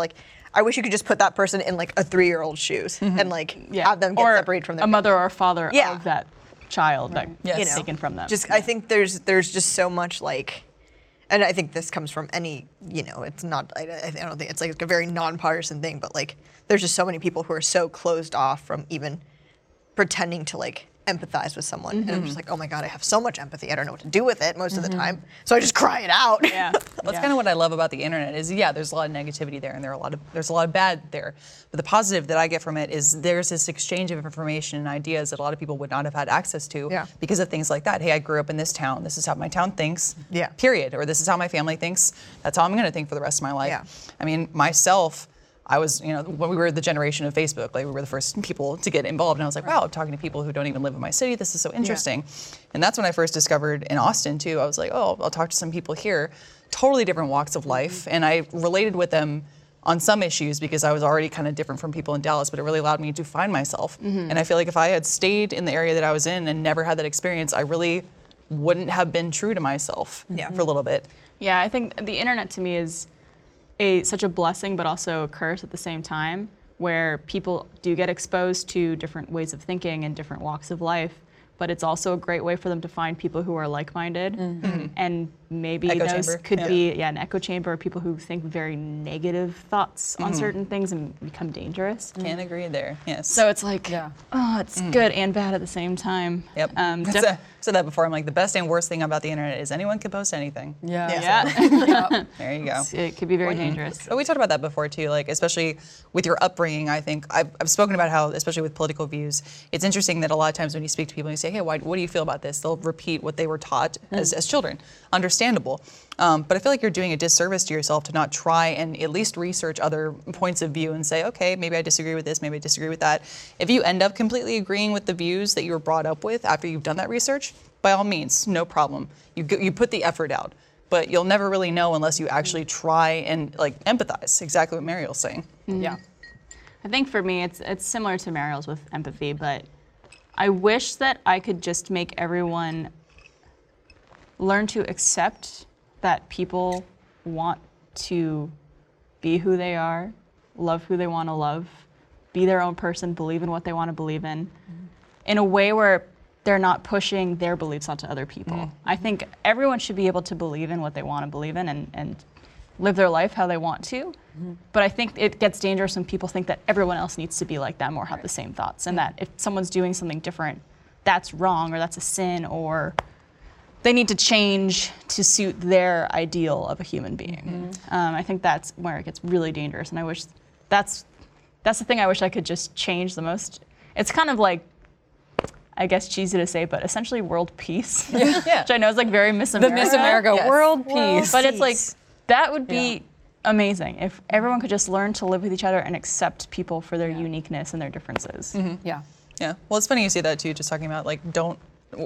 I wish you could just put that person in a 3-year-old's shoes and have them get separated from their family. Mother or father of that child that's taken from them. I think there's just so much and I think this comes from any, it's not, I don't think it's a very nonpartisan thing, but there's just so many people who are so closed off from even pretending to empathize with someone, and I'm just oh my God, I have so much empathy, I don't know what to do with it most of the time, so I just cry it out. Yeah. That's kind of what I love about the internet is, there's a lot of negativity there and there's a lot of bad there, but the positive that I get from it is there's this exchange of information and ideas that a lot of people would not have had access to because of things like that. Hey, I grew up in this town, this is how my town thinks, period, or this is how my family thinks, that's how I'm gonna think for the rest of my life. I mean, myself, I was, when we were the generation of Facebook, we were the first people to get involved, and I was wow, I'm talking to people who don't even live in my city, this is so interesting. And that's when I first discovered in Austin too, I was I'll talk to some people here, totally different walks of life, and I related with them on some issues because I was already kind of different from people in Dallas, but it really allowed me to find myself. Mm-hmm. And I feel like if I had stayed in the area that I was in and never had that experience, I really wouldn't have been true to myself yeah. for a little bit. Yeah, I think the internet to me is such a blessing, but also a curse at the same time, where people do get exposed to different ways of thinking and different walks of life, but it's also a great way for them to find people who are like-minded, mm-hmm. and maybe those could be an echo chamber of people who think very negative thoughts mm-hmm. on certain things and become dangerous. Can't agree there, yes. So it's like, it's good and bad at the same time. Yep, I've said that before, I'm like, the best and worst thing about the internet is anyone can post anything. Yeah. Yep. There you go. It could be very dangerous. But we talked about that before too, like especially with your upbringing, I think, I've spoken about how, especially with political views, it's interesting that a lot of times when you speak to people and you say, hey, what do you feel about this? They'll repeat what they were taught as children. Understandable. But I feel like you're doing a disservice to yourself to not try and at least research other points of view and say, okay, maybe I disagree with this, maybe I disagree with that. If you end up completely agreeing with the views that you were brought up with after you've done that research, by all means, no problem. You put the effort out, but you'll never really know unless you actually try and like empathize, exactly what Mariel's saying. Mm-hmm. Yeah. I think for me, it's similar to Mariel's with empathy, but I wish that I could just make everyone learn to accept that people want to be who they are, love who they want to love, be their own person, believe in what they want to believe in a way where they're not pushing their beliefs onto other people. Mm. I think everyone should be able to believe in what they want to believe in and live their life how they want to. Mm-hmm. But I think it gets dangerous when people think that everyone else needs to be like them or have the same thoughts, and that if someone's doing something different, that's wrong or that's a sin or they need to change to suit their ideal of a human being. Mm-hmm. I think that's where it gets really dangerous, and I wish that's the thing I wish I could just change the most. It's kind of like, I guess cheesy to say, but essentially world peace, which I know is like very Miss America. The Miss America, world peace. But it's like, that would be amazing if everyone could just learn to live with each other and accept people for their uniqueness and their differences. Mm-hmm. Yeah. Well, it's funny you say that too, just talking about like,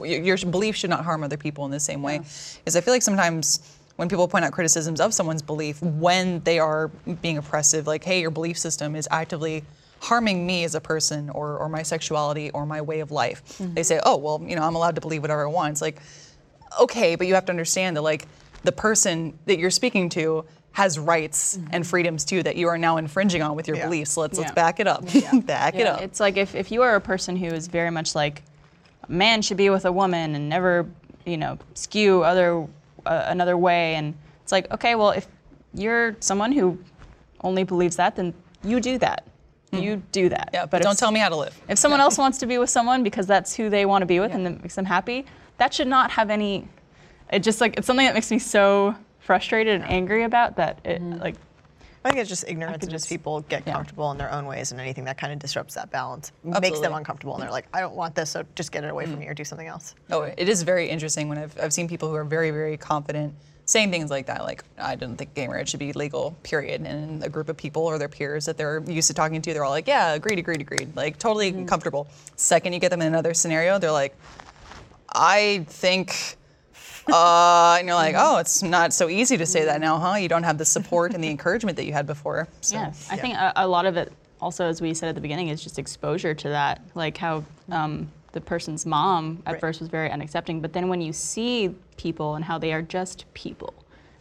your belief should not harm other people in the same way. Because I feel like sometimes when people point out criticisms of someone's belief when they are being oppressive, like, hey, your belief system is actively harming me as a person or my sexuality or my way of life. Mm-hmm. They say, oh, well, you know, I'm allowed to believe whatever I want. It's like, okay, but you have to understand that like the person that you're speaking to has rights and freedoms too that you are now infringing on with your beliefs. So let's back it up, back it up. It's like if you are a person who is very much like, a man should be with a woman and never, you know, skew another way. And it's like, okay, well, if you're someone who only believes that, then you do that. Mm. You do that. Yeah, but don't tell me how to live. If someone else wants to be with someone because that's who they want to be with and that makes them happy, that should not have any. It just like it's something that makes me so frustrated and angry about that. It like. I think it's just ignorance and just people get comfortable in their own ways, and anything that kind of disrupts that balance makes them uncomfortable, and they're like, I don't want this, so just get it away from me or do something else. Oh, it is very interesting when I've seen people who are very, very confident saying things like that, like, I don't think gay marriage should be legal, period. And a group of people or their peers that they're used to talking to, they're all like, yeah, agreed, like totally comfortable. Second you get them in another scenario, they're like, I think... and you're like, oh, it's not so easy to say that now, huh? You don't have the support and the encouragement that you had before. So, I think a lot of it also, as we said at the beginning, is just exposure to that. Like how the person's mom at first was very unaccepting, but then when you see people and how they are just people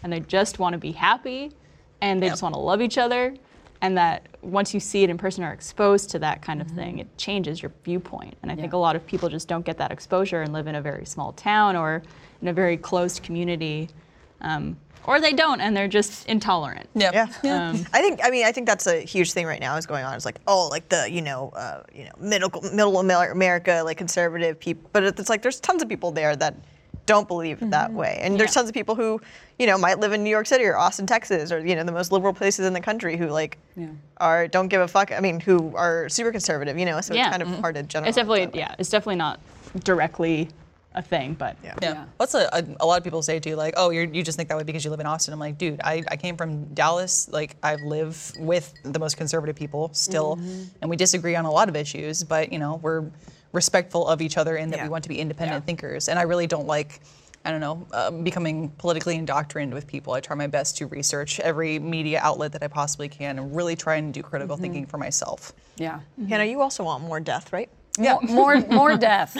and they just want to be happy and they just want to love each other, and that once you see it in person or exposed to that kind of thing, it changes your viewpoint. And I think a lot of people just don't get that exposure and live in a very small town or in a very closed community. Or they don't, and they're just intolerant. Yeah. I think that's a huge thing right now is going on. It's like, oh, like the, middle America, like conservative people. But it's like there's tons of people there that don't believe that way. And there's tons of people who, might live in New York City or Austin, Texas, or, the most liberal places in the country who like don't give a fuck. I mean, who are super conservative, so it's kind of hard to generalize. It's definitely, it's definitely not directly a thing, but That's a lot of people say too, like, oh, you just think that way because you live in Austin. I'm like, dude, I came from Dallas. Like, I've lived with the most conservative people still, and we disagree on a lot of issues, but, we're respectful of each other and that we want to be independent thinkers. And I really don't like I don't know, becoming politically indoctrinated with people. I try my best to research every media outlet that I possibly can and really try and do critical thinking for myself. Yeah. Mm-hmm. Hannah, you also want more death, right? Yeah. More depth.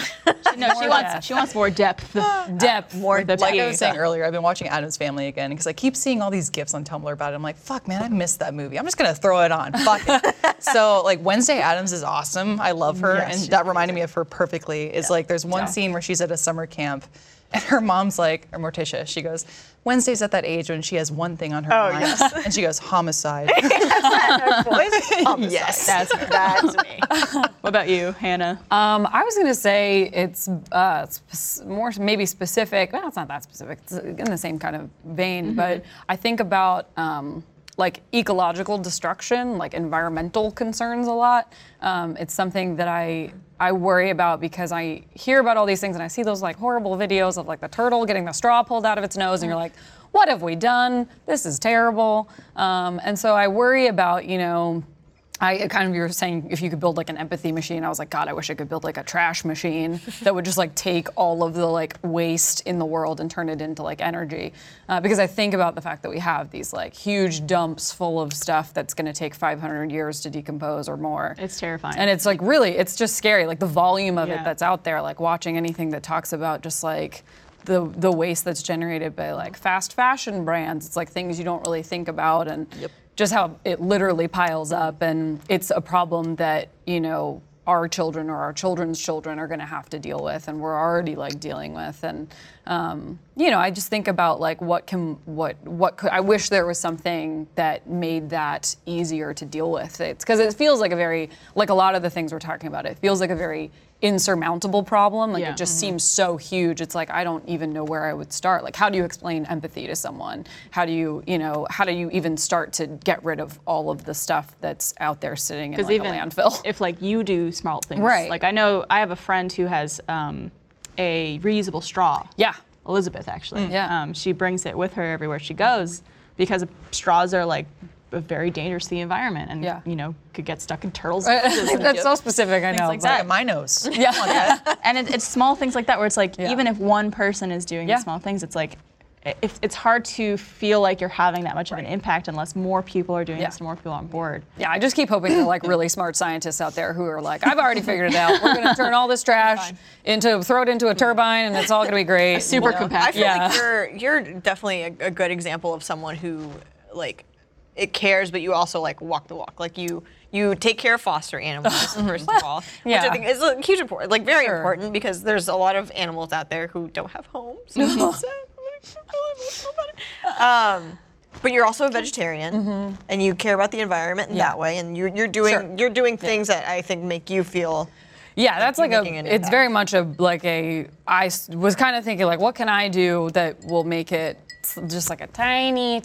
She wants more depth. Depth. Like I was saying earlier, I've been watching Addams Family again because I keep seeing all these GIFs on Tumblr about it. I'm like, fuck, man, I missed that movie. I'm just gonna throw it on. Fuck it. So like Wednesday Addams is awesome. I love her, and that reminded me of her perfectly. It's like there's one scene where she's at a summer camp, and her mom's like, or Morticia, she goes, Wednesday's at that age when she has one thing on her mind, and she goes, homicide. Homicide. Yes, that's me. What about you, Hannah? I was gonna say it's more maybe specific. Well, it's not that specific. It's in the same kind of vein, but I think about like ecological destruction, like environmental concerns a lot. It's something that I worry about because I hear about all these things and I see those like horrible videos of like the turtle getting the straw pulled out of its nose, and you're like, what have we done? This is terrible. And so I worry about, you know, I kind of, you were saying if you could build like an empathy machine, I was like, God, I wish I could build like a trash machine that would just like take all of the like waste in the world and turn it into like energy. Because I think about the fact that we have these like huge dumps full of stuff that's gonna take 500 years to decompose or more. It's terrifying. And it's like really, it's just scary. Like the volume of it that's out there, like watching anything that talks about just like the waste that's generated by like fast fashion brands. It's like things you don't really think about and just how it literally piles up, and it's a problem that, you know, our children or our children's children are gonna have to deal with, and we're already like dealing with. And you know, I just think about like what could I wish there was something that made that easier to deal with. It's because it feels like a very, like a lot of the things we're talking about, it feels like a very insurmountable problem. Like it just seems so huge. It's like I don't even know where I would start. Like how do you explain empathy to someone? How do you, you know, how do you even start to get rid of all of the stuff that's out there sitting in like even a landfill? If like you do small things, right? Like I know I have a friend who has a reusable straw. Yeah, Elizabeth actually. Yeah, she brings it with her everywhere she goes because straws are like very dangerous to the environment, and you know, could get stuck in turtles. That's so specific, I know. Like that. Like my nose. Yeah. And it's small things like that where it's like, even if one person is doing the small things, it's like, it's hard to feel like you're having that much of an impact unless more people are doing this and more people on board. Yeah, I just keep hoping there are like really smart scientists out there who are like, I've already figured it out. We're gonna turn all this trash throw it into a turbine, and it's all gonna be great. A super compact. I feel like you're definitely a good example of someone who like, it cares, but you also like walk the walk. Like you take care of foster animals first of all, which I think is a huge important, like very important, because there's a lot of animals out there who don't have homes. But you're also a vegetarian, and you care about the environment in that way, and you're doing things that I think make you feel. Yeah, that's like it's very much a like a. I was kind of thinking like, what can I do that will make it just like a tiny,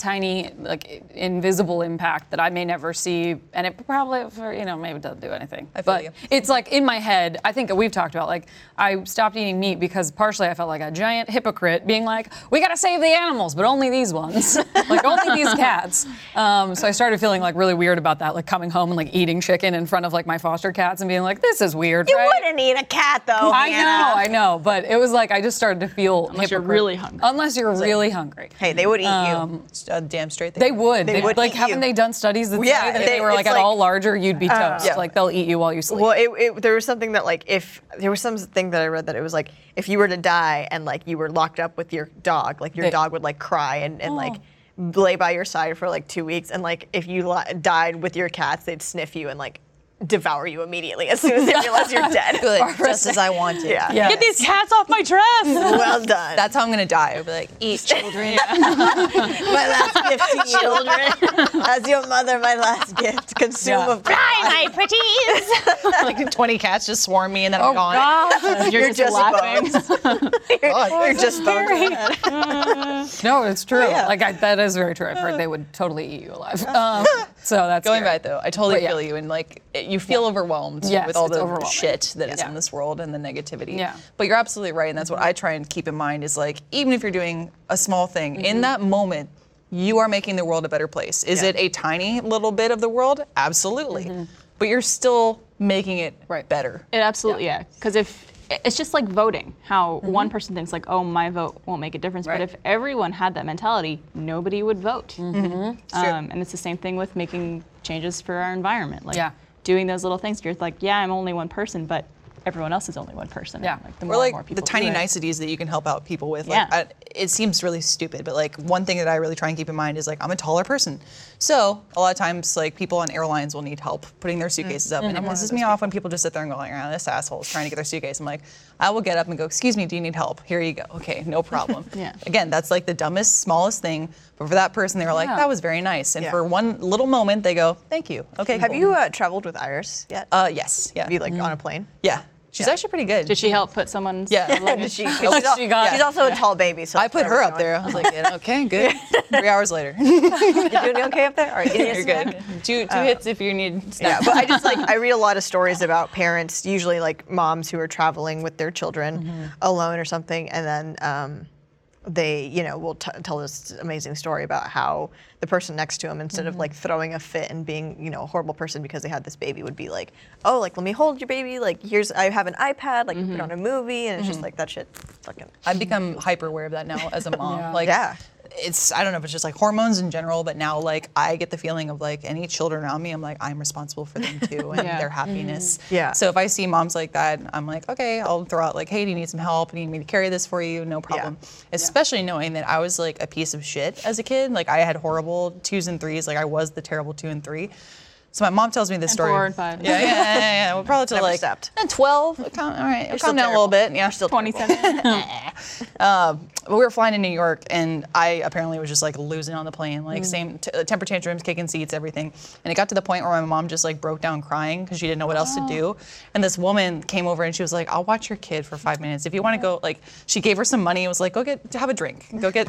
like invisible impact that I may never see, and it probably, you know, maybe doesn't do anything. But it's like in my head, I think we've talked about, like, I stopped eating meat because partially I felt like a giant hypocrite being like, we gotta save the animals, but only these ones, like only these cats. So I started feeling like really weird about that, like coming home and like eating chicken in front of like my foster cats and being like, this is weird. You wouldn't eat a cat though, I know, but it was like I just started to feel unless you're really hungry. Unless you're really hungry. Hey, they would eat you. Damn straight. They would. They would. Like, haven't they done studies that say that if they were like at all larger, you'd be toast? Yeah. Like, they'll eat you while you sleep. Well, there was something that like I read that it was like if you were to die and like you were locked up with your dog, like your dog would like cry and like lay by your side for like 2 weeks, and like if you died with your cats, they'd sniff you and like devour you immediately as soon as they realize you're dead. Good, just as I wanted. Yeah. Get these cats off my dress! Well done. That's how I'm gonna die. I'll be like, eat children. My last gift to you. Children. As your mother, my last gift. Consume of God. Bye, my pretties! Like 20 cats just swarm me and then I'm gone. God. You're just laughing. You're just bones. No, it's true. Yeah. Like that is very true. I've heard they would totally eat you alive. So that's going back though. I totally feel you, and like you feel overwhelmed with all the shit that is in this world and the negativity. Yeah. But you're absolutely right, and that's what I try and keep in mind is like, even if you're doing a small thing, in that moment, you are making the world a better place. Is it a tiny little bit of the world? Absolutely. But you're still making it better. It absolutely, because if it's just like voting, how one person thinks like, oh, my vote won't make a difference, right. But if everyone had that mentality, nobody would vote. And it's the same thing with making changes for our environment, like doing those little things. You're like, yeah, I'm only one person, but everyone else is only one person. Yeah. Like, the more or like more people the tiny niceties that you can help out people with. Like, it seems really stupid, but like one thing that I really try and keep in mind is like, I'm a taller person. So a lot of times like people on airlines will need help putting their suitcases up. And it pisses me off when people just sit there and go like, oh, this asshole is trying to get their suitcase. I'm like, I will get up and go, excuse me, do you need help? Here you go. Okay, no problem. Again, that's like the dumbest, smallest thing. But for that person, they were like, that was very nice. And for one little moment, they go, thank you. Okay, have you traveled with Iris yet? Yes. Yeah. Have you like on a plane? Yeah. She's actually pretty good. Did she help put someone's luggage? She's also a tall baby. So I put her up there. I was like, okay, good. 3 hours later. Did you do okay up there? All right, you're good. Two hits if you need stuff. Yeah, but I just like, I read a lot of stories about parents, usually like moms who are traveling with their children alone or something, and then they, will tell this amazing story about how the person next to him, instead of like throwing a fit and being, a horrible person because they had this baby, would be like, oh, like, let me hold your baby. Like, I have an iPad, like, put on a movie. And it's just like, that shit fucking. I've become hyper aware of that now as a mom. It's, I don't know if it's just like hormones in general, but now like I get the feeling of like any children around me, I'm like, I'm responsible for them too and their happiness. Yeah. So if I see moms like that, I'm like, okay, I'll throw out like, hey, do you need some help? Do you need me to carry this for you? No problem. Yeah. Especially knowing that I was like a piece of shit as a kid. Like I had horrible 2s and 3s. Like I was the terrible 2 and 3. So my mom tells me this story. 4 and 5. Yeah. We're probably till like 12. All right, I'll calm down a little bit. Yeah, I'm still 27. We were flying to New York, and I apparently was just like losing on the plane, like same temper tantrums, kicking seats, everything. And it got to the point where my mom just like broke down crying because she didn't know what else to do. And this woman came over and she was like, "I'll watch your kid for 5 minutes if you want to go." Like she gave her some money and was like, "Go get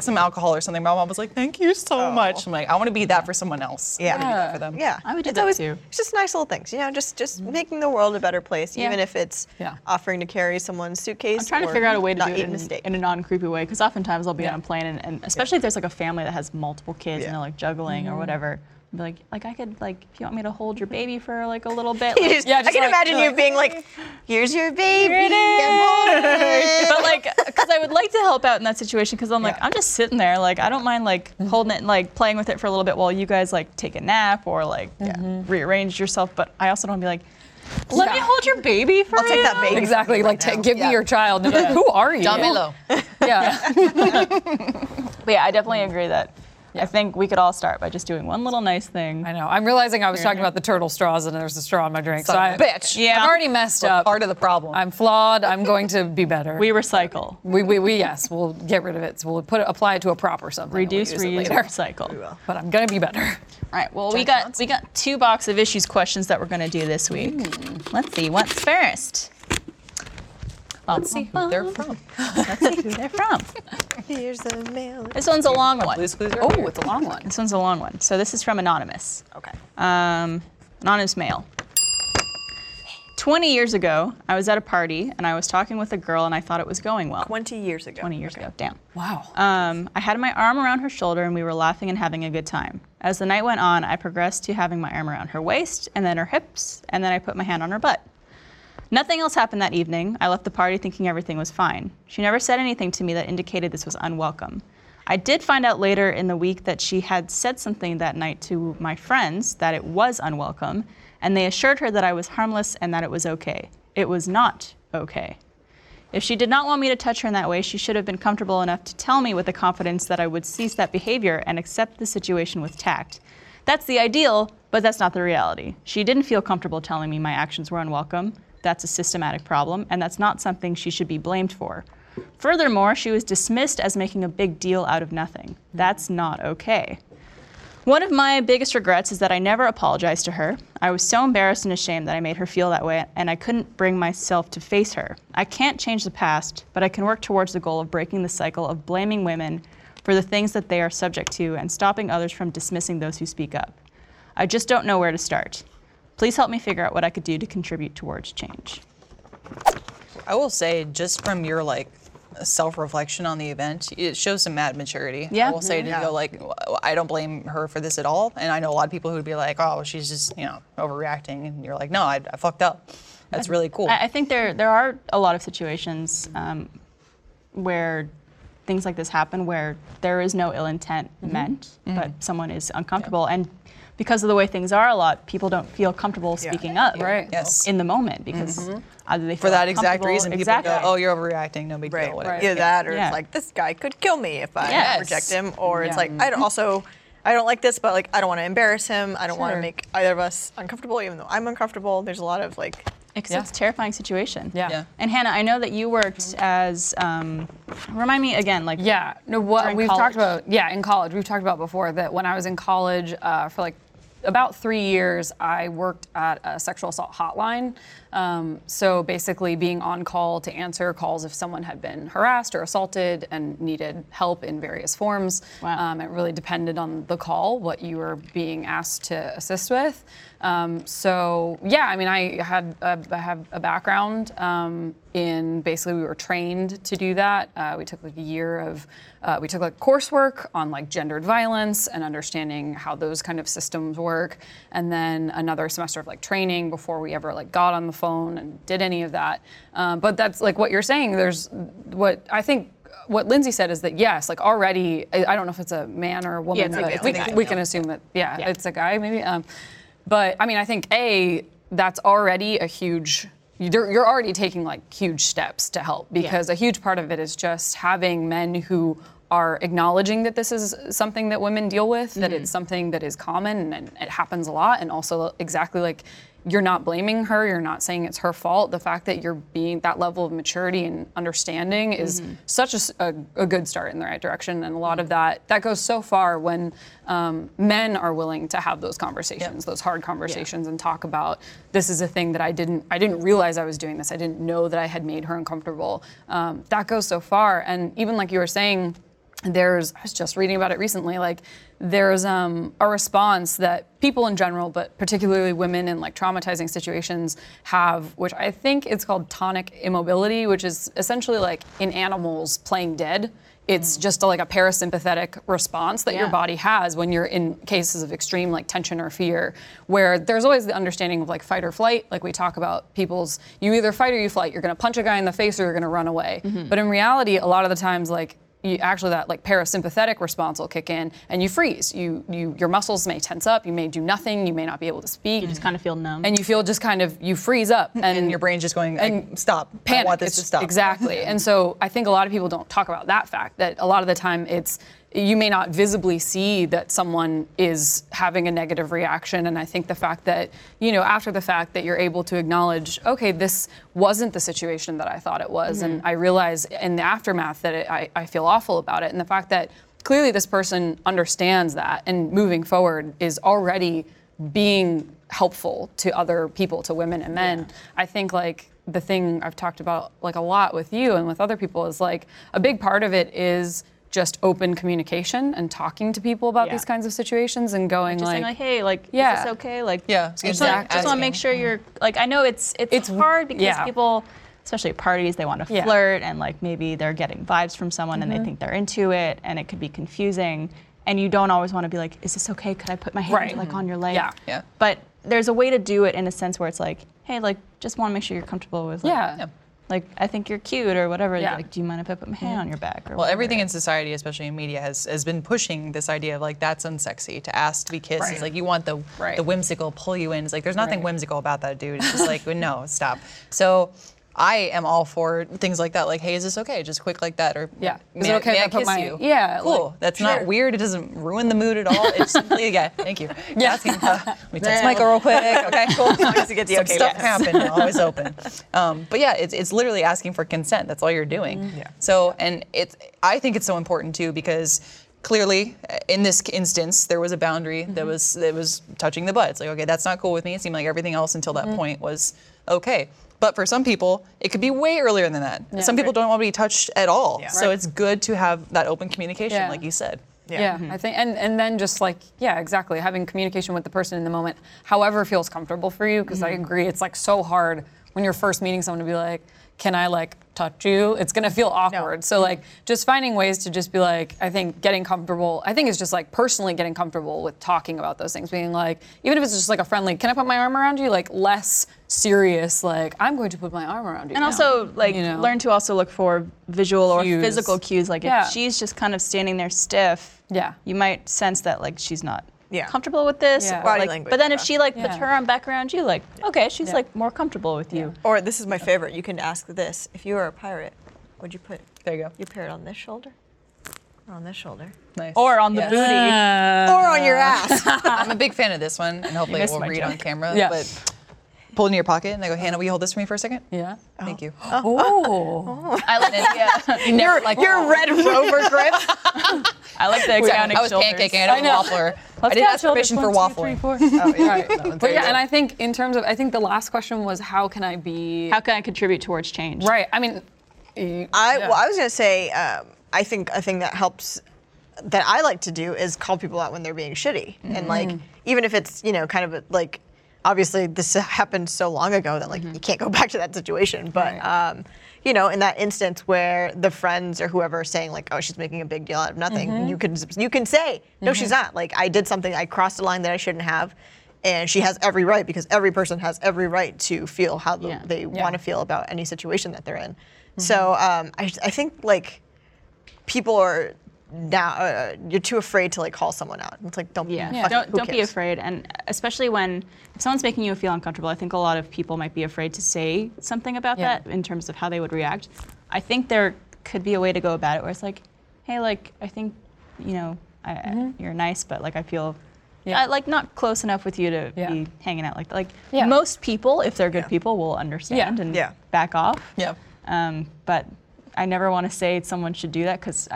some alcohol or something." My mom was like, "Thank you so much." I'm like, I want to be that for someone else. Yeah, I want to do that for them. Yeah, I would do that. It's just nice little things, just making the world a better place, even if it's offering to carry someone's suitcase. I'm trying to figure out a way to do it in a non-creepy way, because oftentimes I'll be on a plane, and especially if there's like a family that has multiple kids and they're like juggling or whatever. Be like I could, like, if you want me to hold your baby for like a little bit, like, I can imagine you being like, here's your baby, here it is. But like, because I would like to help out in that situation, because I'm like, I'm just sitting there, like, I don't mind like holding it and like playing with it for a little bit while you guys like take a nap or like rearrange yourself. But I also don't want to be like, let me hold your baby for I'll take that baby. Exactly, like give me your child. Like, who are you? Domilo. But I definitely agree that. I think we could all start by just doing one little nice thing. I know. I'm realizing I was talking about the turtle straws, and there's a straw in my drink. So bitch. Yeah. I'm already messed up. Part of the problem. I'm flawed. I'm going to be better. We recycle. Yes. We'll get rid of it. So we'll apply it to a prop or something. Reduce, we'll reuse, recycle. We will. But I'm gonna be better. All right. Well, we got 2 box of issues questions that we're gonna do this week. Let's see what's first. Let's see who they're from. Here's the mail. This one's a long one. It's a long one. This one's a long one. So this is from Anonymous. Okay. Anonymous mail. 20 years ago, I was at a party, and I was talking with a girl, and I thought it was going well. 20 years ago. 20 years ago. Damn. Wow. I had my arm around her shoulder, and we were laughing and having a good time. As the night went on, I progressed to having my arm around her waist, and then her hips, and then I put my hand on her butt. Nothing else happened that evening. I left the party thinking everything was fine. She never said anything to me that indicated this was unwelcome. I did find out later in the week that she had said something that night to my friends that it was unwelcome, and they assured her that I was harmless and that it was okay. It was not okay. If she did not want me to touch her in that way, she should have been comfortable enough to tell me with the confidence that I would cease that behavior and accept the situation with tact. That's the ideal, but that's not the reality. She didn't feel comfortable telling me my actions were unwelcome. That's a systematic problem, and that's not something she should be blamed for. Furthermore, she was dismissed as making a big deal out of nothing. That's not okay. One of my biggest regrets is that I never apologized to her. I was so embarrassed and ashamed that I made her feel that way, and I couldn't bring myself to face her. I can't change the past, but I can work towards the goal of breaking the cycle of blaming women for the things that they are subject to and stopping others from dismissing those who speak up. I just don't know where to start. Please help me figure out what I could do to contribute towards change. I will say, just from your like self-reflection on the event, it shows some mad maturity. Yeah. I will say to go like, I don't blame her for this at all. And I know a lot of people who would be like, oh, she's just, overreacting. And you're like, no, I fucked up. That's really cool. I think there are a lot of situations where things like this happen, where there is no ill intent meant, but someone is uncomfortable. Yeah. And because of the way things are a lot, people don't feel comfortable speaking up in the moment, because either they feel for that exact reason, people go, oh, you're overreacting, no big deal, whatever. Either that, or it's like, this guy could kill me if I reject him, or it's like, I don't like this, but like, I don't want to embarrass him. I don't want to make either of us uncomfortable, even though I'm uncomfortable. There's a lot of like... It's a terrifying situation. Yeah. And Hannah, I know that you worked as, remind me again, like what we've talked about, in college, we've talked about before that when I was in college for like about 3 years, I worked at a sexual assault hotline. So basically being on call to answer calls if someone had been harassed or assaulted and needed help in various forms. Wow. It really depended on the call, what you were being asked to assist with. I have a background in basically we were trained to do that. We took like a year of, we took like coursework on like gendered violence and understanding how those kind of systems work. And then another semester of like training before we ever like got on the phone and did any of that. But that's like what you're saying. There's what Lindsay said is that yes, like already, I don't know if it's a man or a woman, but we can assume that, it's a guy maybe. But I mean, I think that's already a huge, you're already taking like huge steps to help, because a huge part of it is just having men who are acknowledging that this is something that women deal with, that it's something that is common and it happens a lot. And also exactly like, you're not blaming her, you're not saying it's her fault. The fact that you're being that level of maturity and understanding is such a good start in the right direction. And a lot of that goes so far when men are willing to have those conversations, those hard conversations, and talk about, this is a thing that I didn't realize I was doing this. I didn't know that I had made her uncomfortable. That goes so far. And even like you were saying, I was just reading about it recently, like there's a response that people in general, but particularly women in like traumatizing situations have, which I think it's called tonic immobility, which is essentially like in animals playing dead. It's just like a parasympathetic response that your body has when you're in cases of extreme like tension or fear, where there's always the understanding of like fight or flight. Like we talk about people's, you either fight or you flight, you're gonna punch a guy in the face or you're gonna run away. Mm-hmm. But in reality, a lot of the times like, that like parasympathetic response will kick in and you freeze. Your muscles may tense up, you may do nothing, you may not be able to speak. You just kind of feel numb. And you feel you freeze up. And your brain's just going, stop, panic. I want this to stop. Exactly. And so I think a lot of people don't talk about that fact, that a lot of the time it's, you may not visibly see that someone is having a negative reaction. And I think the fact that, after the fact that you're able to acknowledge, okay, this wasn't the situation that I thought it was. Mm-hmm. And I realize in the aftermath that I feel awful about it. And the fact that clearly this person understands that and moving forward is already being helpful to other people, to women and men. Yeah. I think like the thing I've talked about like a lot with you and with other people is like a big part of it is just open communication and talking to people about these kinds of situations and going just like, hey, like, is this okay? Like, just want to make sure you're like, I know it's hard because people, especially at parties, they want to flirt and like maybe they're getting vibes from someone and they think they're into it and it could be confusing and you don't always want to be like, is this okay? Could I put my hand like on your leg? Yeah. But there's a way to do it in a sense where it's like, hey, like, just want to make sure you're comfortable with like, like, I think you're cute or whatever. Yeah. Like, do you mind if I put my hand on your back? Or whatever. Everything in society, especially in media, has been pushing this idea of like, that's unsexy to ask to be kissed. Right. It's like, you want the whimsical pull you in. It's like, there's nothing whimsical about that, dude. It's just like, no, stop. So I am all for things like that. Like, hey, is this okay? Just quick like that. Or is it okay if I kiss you? Yeah. Cool. Like, that's not weird. It doesn't ruin the mood at all. It's simply, thank you. Yeah. Asking, let me text Michael real quick. Okay, cool. As long as you get the some okay. Stuff happened. Always open. But it's literally asking for consent. That's all you're doing. Mm-hmm. Yeah. So, and I think it's so important too, because clearly, in this instance, there was a boundary that was touching the butt. It's like, okay, that's not cool with me. It seemed like everything else until that point was okay. But for some people, it could be way earlier than that. Yeah, some people don't want to be touched at all. Yeah. So it's good to have that open communication, like you said. Yeah. I think, and then just like, exactly, having communication with the person in the moment, however feels comfortable for you, because I agree, it's like so hard when you're first meeting someone to be like, can I like touch you, it's going to feel awkward. No. So, like, just finding ways to just be like, I think getting comfortable, I think it's just like personally getting comfortable with talking about those things, being like, even if it's just like a friendly, can I put my arm around you? Like, less serious, like, I'm going to put my arm around you. And now. Also, like, you know? Learn to also look for visual cues. Or physical cues. Like, if she's just kind of standing there stiff, you might sense that, like, she's not. Comfortable with this, body like, language. But then if she like puts her arm back around you, like okay, she's like more comfortable with you. Or this is my favorite. You can ask this: if you were a pirate, would you put your parrot on this shoulder, or on this shoulder, or on the booty, or on your ass? I'm a big fan of this one, and hopefully it will read on camera. But pull it in your pocket, and I go, Hannah, will you hold this for me for a second? Thank you. I like it. Your Red Rover grip. I like the accounting shoulders. I was pancaking. I don't waffler. I didn't ask permission for waffling. But yeah, and I think in terms of, I think the last question was, how can I contribute towards change? Right. I mean, well, I was gonna say, I think a thing that helps, that I like to do, is call people out when they're being shitty, and like, even if it's kind of like. Obviously, this happened so long ago that like you can't go back to that situation. But you know, in that instance where the friends or whoever are saying like, "Oh, she's making a big deal out of nothing," you can say, "No, she's not. Like, I did something. I crossed a line that I shouldn't have," and she has every right, because every person has every right to feel how they want to feel about any situation that they're in. So I think like people are. Now you're too afraid to like call someone out. It's like don't be afraid, and especially when if someone's making you feel uncomfortable. I think a lot of people might be afraid to say something about that in terms of how they would react. I think there could be a way to go about it where it's like, hey, like I think you're nice, but like I feel like not close enough with you to be hanging out like that. Like most people, if they're good people, will understand and back off. Yeah, but. I never want to say someone should do that because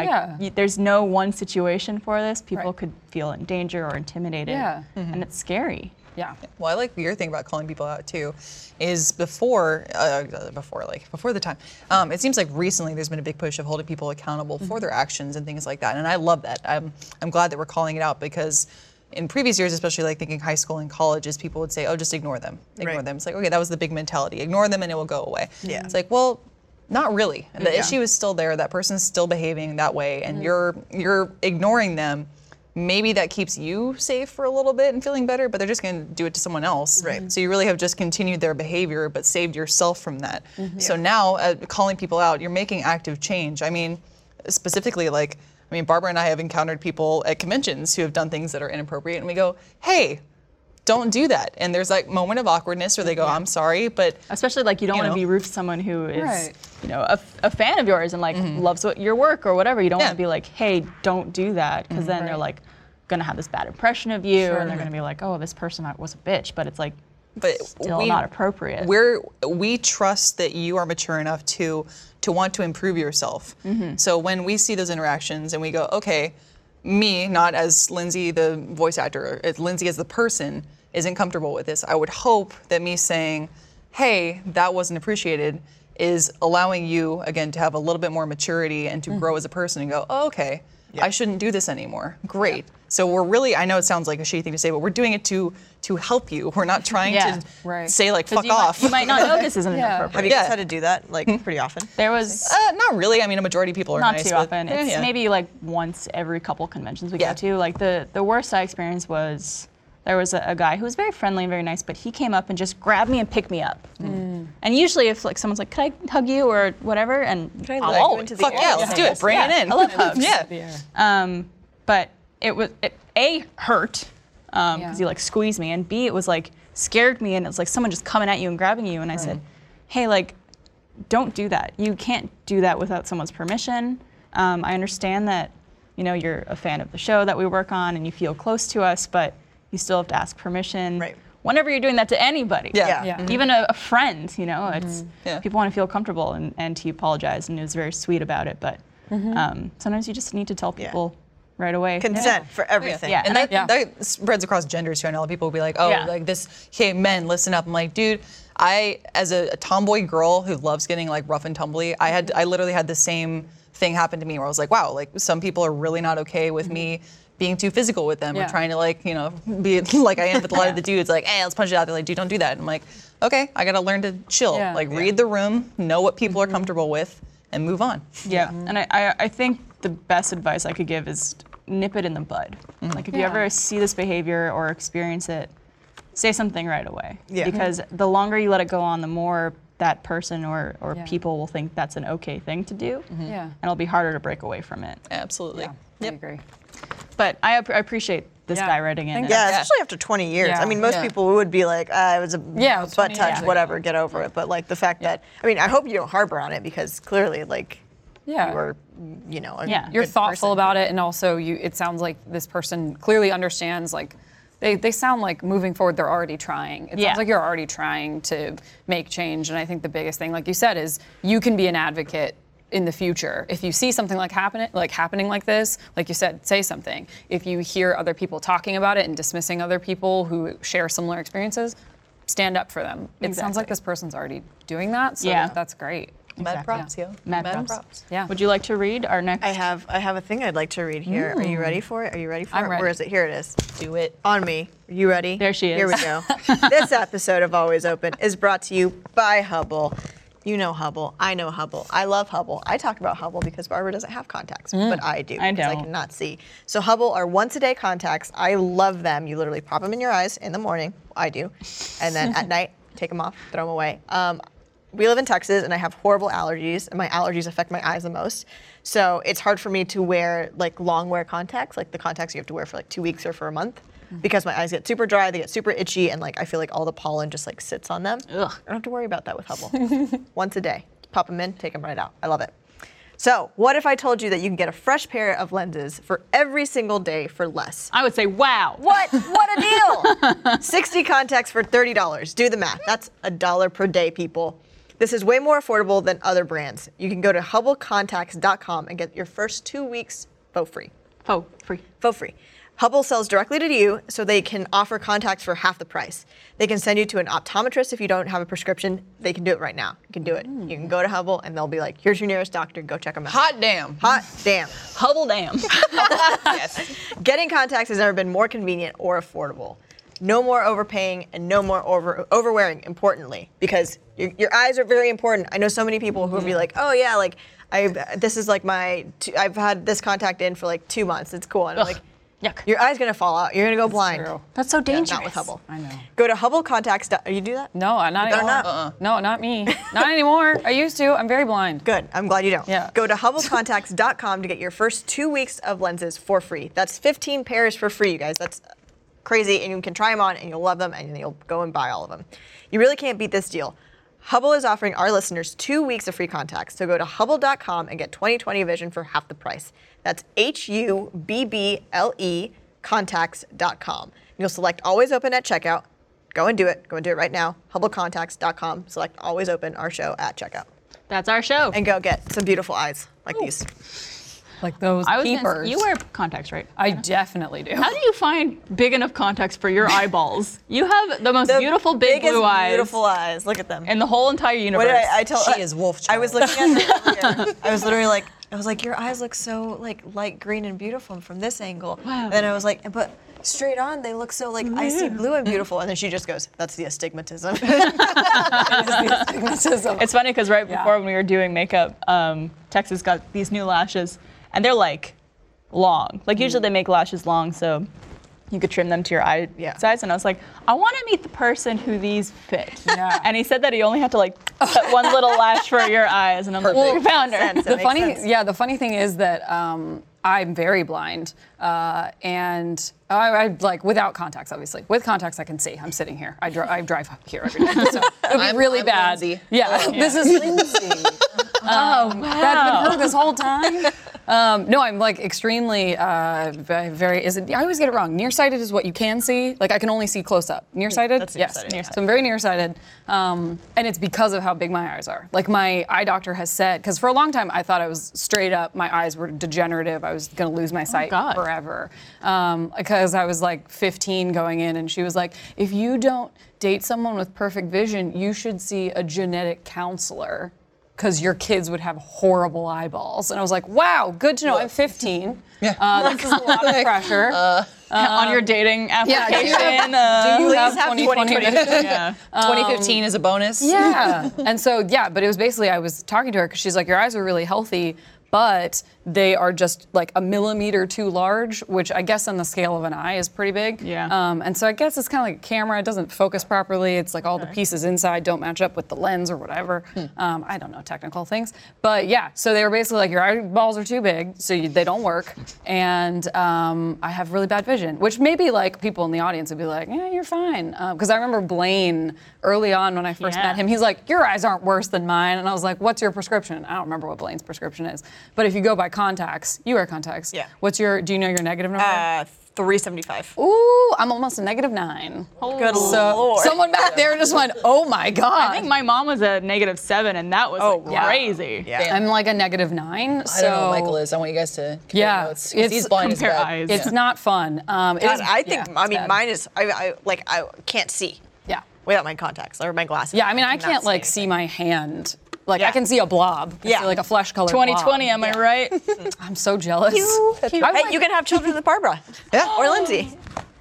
there's no one situation for this. People could feel in danger or intimidated, and it's scary. Yeah. Well, I like your thing about calling people out too. Is before the time, it seems like recently there's been a big push of holding people accountable for their actions and things like that, and I love that. I'm glad that we're calling it out because. In previous years, especially like thinking high school and colleges, people would say, "Oh, just ignore them, ignore them." It's like, okay, that was the big mentality. Ignore them and it will go away. Yeah. It's like, well. Not really. The issue is still there. That person's still behaving that way, and you're ignoring them. Maybe that keeps you safe for a little bit and feeling better, but they're just going to do it to someone else. Right. So you really have just continued their behavior, but saved yourself from that. Mm-hmm. So now, calling people out, you're making active change. I mean, specifically like, Barbara and I have encountered people at conventions who have done things that are inappropriate, and we go, hey. Don't do that. And there's like moment of awkwardness where they go, I'm sorry, but especially like you don't want to be rude to someone who is, a fan of yours and like loves your work or whatever. You don't want to be like, hey, don't do that, because then they're like gonna have this bad impression of you, and they're gonna be like, oh, this person was a bitch, but it's like, still not appropriate. We trust that you are mature enough to want to improve yourself. Mm-hmm. So when we see those interactions and we go, okay. Me, not as Lindsay, the voice actor, as Lindsay as the person, isn't comfortable with this. I would hope that me saying, hey, that wasn't appreciated, is allowing you, again, to have a little bit more maturity and to grow as a person and go, oh, okay, I shouldn't do this anymore. Great. Yeah. So we're really, I know it sounds like a shitty thing to say, but we're doing it to help you. We're not trying to say like, fuck off. You might not know this isn't inappropriate. Have you guys had to do that like pretty often? There was... not really. A majority of people are nice. Not too often. It's maybe like once every couple conventions we go to. Like the worst I experienced was there was a guy who was very friendly and very nice, but he came up and just grabbed me and picked me up. Mm. And usually if like someone's like, can I hug you or whatever? And I'll into the let's do it. Bring it in. I love hugs. But... It was A, hurt, because he like squeezed me, and B, it was like scared me, and it's like someone just coming at you and grabbing you, and I said, hey, like, don't do that. You can't do that without someone's permission. I understand that, you're a fan of the show that we work on, and you feel close to us, but you still have to ask permission. Right. Whenever you're doing that to anybody, even a friend, it's people want to feel comfortable, and he apologized, and he was very sweet about it, but sometimes you just need to tell people. Right away. Consent for everything. Yeah. And that spreads across genders too. And a lot of people will be like, oh, like this, hey, men, listen up. I'm like, dude, as a tomboy girl who loves getting like rough and tumbly, I literally had the same thing happen to me where I was like, wow, like some people are really not okay with me being too physical with them, or trying to, like, you know, be like I am with a lot of the dudes, like, hey, let's punch it out. They're like, dude, don't do that. And I'm like, okay, I got to learn to chill, read the room, know what people are comfortable with, and move on. Yeah, and I think the best advice I could give is nip it in the bud. Like, if you ever see this behavior or experience it, say something right away. Yeah. Because the longer you let it go on, the more that person or people will think that's an okay thing to do. And it'll be harder to break away from it. Absolutely. Yeah, I agree. But I appreciate this guy writing in. Especially after 20 years. I mean, most people would be like, it was a butt touch, whatever, get over it. But, like, the fact that, I mean, I hope you don't harbor on it, because clearly, like, you were, you know, a good you're thoughtful person. About it, and also it sounds like this person clearly understands, like, they sound like moving forward, they're already trying. It sounds like you're already trying to make change, and I think the biggest thing, like you said, is you can be an advocate in the future. If you see something happening like this, like you said, say something. If you hear other people talking about it and dismissing other people who share similar experiences, stand up for them. It sounds like this person's already doing that, so that's great. Mad props, Mad props. Yeah. Would you like to read our next? I have a thing I'd like to read here. Are you ready for it? Where is it? Here it is. Do it. On me. Are you ready? There she is. Here we go. This episode of Always Open is brought to you by Hubble. You know Hubble. I know Hubble. I love Hubble. I talk about Hubble because Barbara doesn't have contacts, but I do because I cannot see. So Hubble are once-a-day contacts. I love them. You literally pop them in your eyes in the morning. I do. And then at night, take them off, throw them away. We live in Texas, and I have horrible allergies, and my allergies affect my eyes the most. So it's hard for me to wear, like, long wear contacts, like the contacts you have to wear for, like, 2 weeks or for a month, because my eyes get super dry, they get super itchy, and, like, I feel like all the pollen just, like, sits on them. Ugh. I don't have to worry about that with Hubble. Once a day. Pop them in, take them right out. I love it. So what if I told you that you can get a fresh pair of lenses for every single day for less? I would say, wow. What a deal! 60 contacts for $30. Do the math. That's $1 per day, people. This is way more affordable than other brands. You can go to HubbleContacts.com and get your first 2 weeks faux free. Hubble sells directly to you, so they can offer contacts for half the price. They can send you to an optometrist if you don't have a prescription. They can do it right now. You can do it. You can go to Hubble, and they'll be like, here's your nearest doctor. Go check them out. Hot damn. Hubble damn. Yes. Getting contacts has never been more convenient or affordable. No more overpaying and no more overwearing, importantly, because your eyes are very important. I know so many people who will be like, oh yeah, like I've had this contact in for like 2 months. It's cool. And I'm like, yuck. Your eye's going to fall out. You're going to go blind. True. That's so dangerous. Yeah, not with Hubble. I know. Go to HubbleContacts. You do that? No, not anymore. No, not me. Not anymore. I used to. I'm very blind. Good. I'm glad you don't. Yeah. Go to HubbleContacts.com to get your first 2 weeks of lenses for free. That's 15 pairs for free, you guys. That's crazy, and you can try them on, and you'll love them, and you'll go and buy all of them. You really can't beat this deal. Hubble is offering our listeners 2 weeks of free contacts, so go to Hubble.com and get 20/20 vision for half the price. That's HUBBLE contacts.com. You'll select Always Open at checkout. Go and do it. Go and do it right now. HubbleContacts.com. Select Always Open, our show, at checkout. That's our show. And go get some beautiful eyes like these. Like those peepers. You wear contacts, right? I definitely do. How do you find big enough contacts for your eyeballs? You have the beautiful big blue eyes. Beautiful eyes. Look at them. In the whole entire universe. What did I tell? She is wolf child. I was looking at it earlier. I was literally like, your eyes look so like light green and beautiful from this angle. Wow. And then I was like, but straight on, they look so like icy blue and beautiful. And then she just goes, that's the astigmatism. It's funny because right before when we were doing makeup, Texas got these new lashes. And they're like long. Like usually they make lashes long, so you could trim them to your eye size. And I was like, I want to meet the person who these fit. Yeah. And he said that he only had to like cut one little lash for your eyes. And I'm like, well, you found her. The funny thing is that I'm very blind, and I like without contacts, obviously. With contacts, I can see. I'm sitting here. I drive up here every day, so it would be really bad. Lindsay. Yeah, this is Lindsay. Oh, wow. That's been her this whole time. No, I'm like extremely I always get it wrong. Nearsighted is what you can see. Like I can only see close up. Nearsighted? That's yes. Nearsighted. So I'm very nearsighted. And it's because of how big my eyes are. Like my eye doctor has said, because for a long time I thought I was straight up, my eyes were degenerative. I was going to lose my sight forever. Because I was like 15 going in, and she was like, if you don't date someone with perfect vision, you should see a genetic counselor. because your kids would have horrible eyeballs. And I was like, wow, good to know. I'm 15. Yeah. This is a lot of pressure. On your dating application. Yeah, do you have 2020? Yeah. 2015 is a bonus. Yeah. And so, yeah, but it was basically, I was talking to her because she's like, your eyes are really healthy, but they are just like a millimeter too large, which I guess on the scale of an eye is pretty big. Yeah. And so I guess it's kind of like a camera. It doesn't focus properly. It's like all the pieces inside don't match up with the lens or whatever. I don't know technical things. But yeah, so they were basically like, your eyeballs are too big, so they don't work. And I have really bad vision, which maybe like people in the audience would be like, yeah, you're fine. Because I remember Blaine early on when I first met him, he's like, your eyes aren't worse than mine. And I was like, what's your prescription? I don't remember what Blaine's prescription is. But if you go by contacts, you wear contacts. Yeah. What's your, do you know your negative number? 375. Ooh, I'm almost a -9. Oh, good Lord. Someone back there just went, oh my God. I think my mom was a -7 and that was like crazy. Yeah. Yeah. I'm like a -9. So I don't know what Michael is. I want you guys to compare notes. He's blind as eyes. It's not fun. I mean, mine is, I can't see. Yeah. Without my contacts or my glasses. Yeah, I mean, I can't like see my hand. Like, I can see a blob. I see, like, a flesh-colored 2020, blob. Am I right? I'm so jealous. Cute. Hey, you can have children with Barbara. Yeah. Or Lindsay.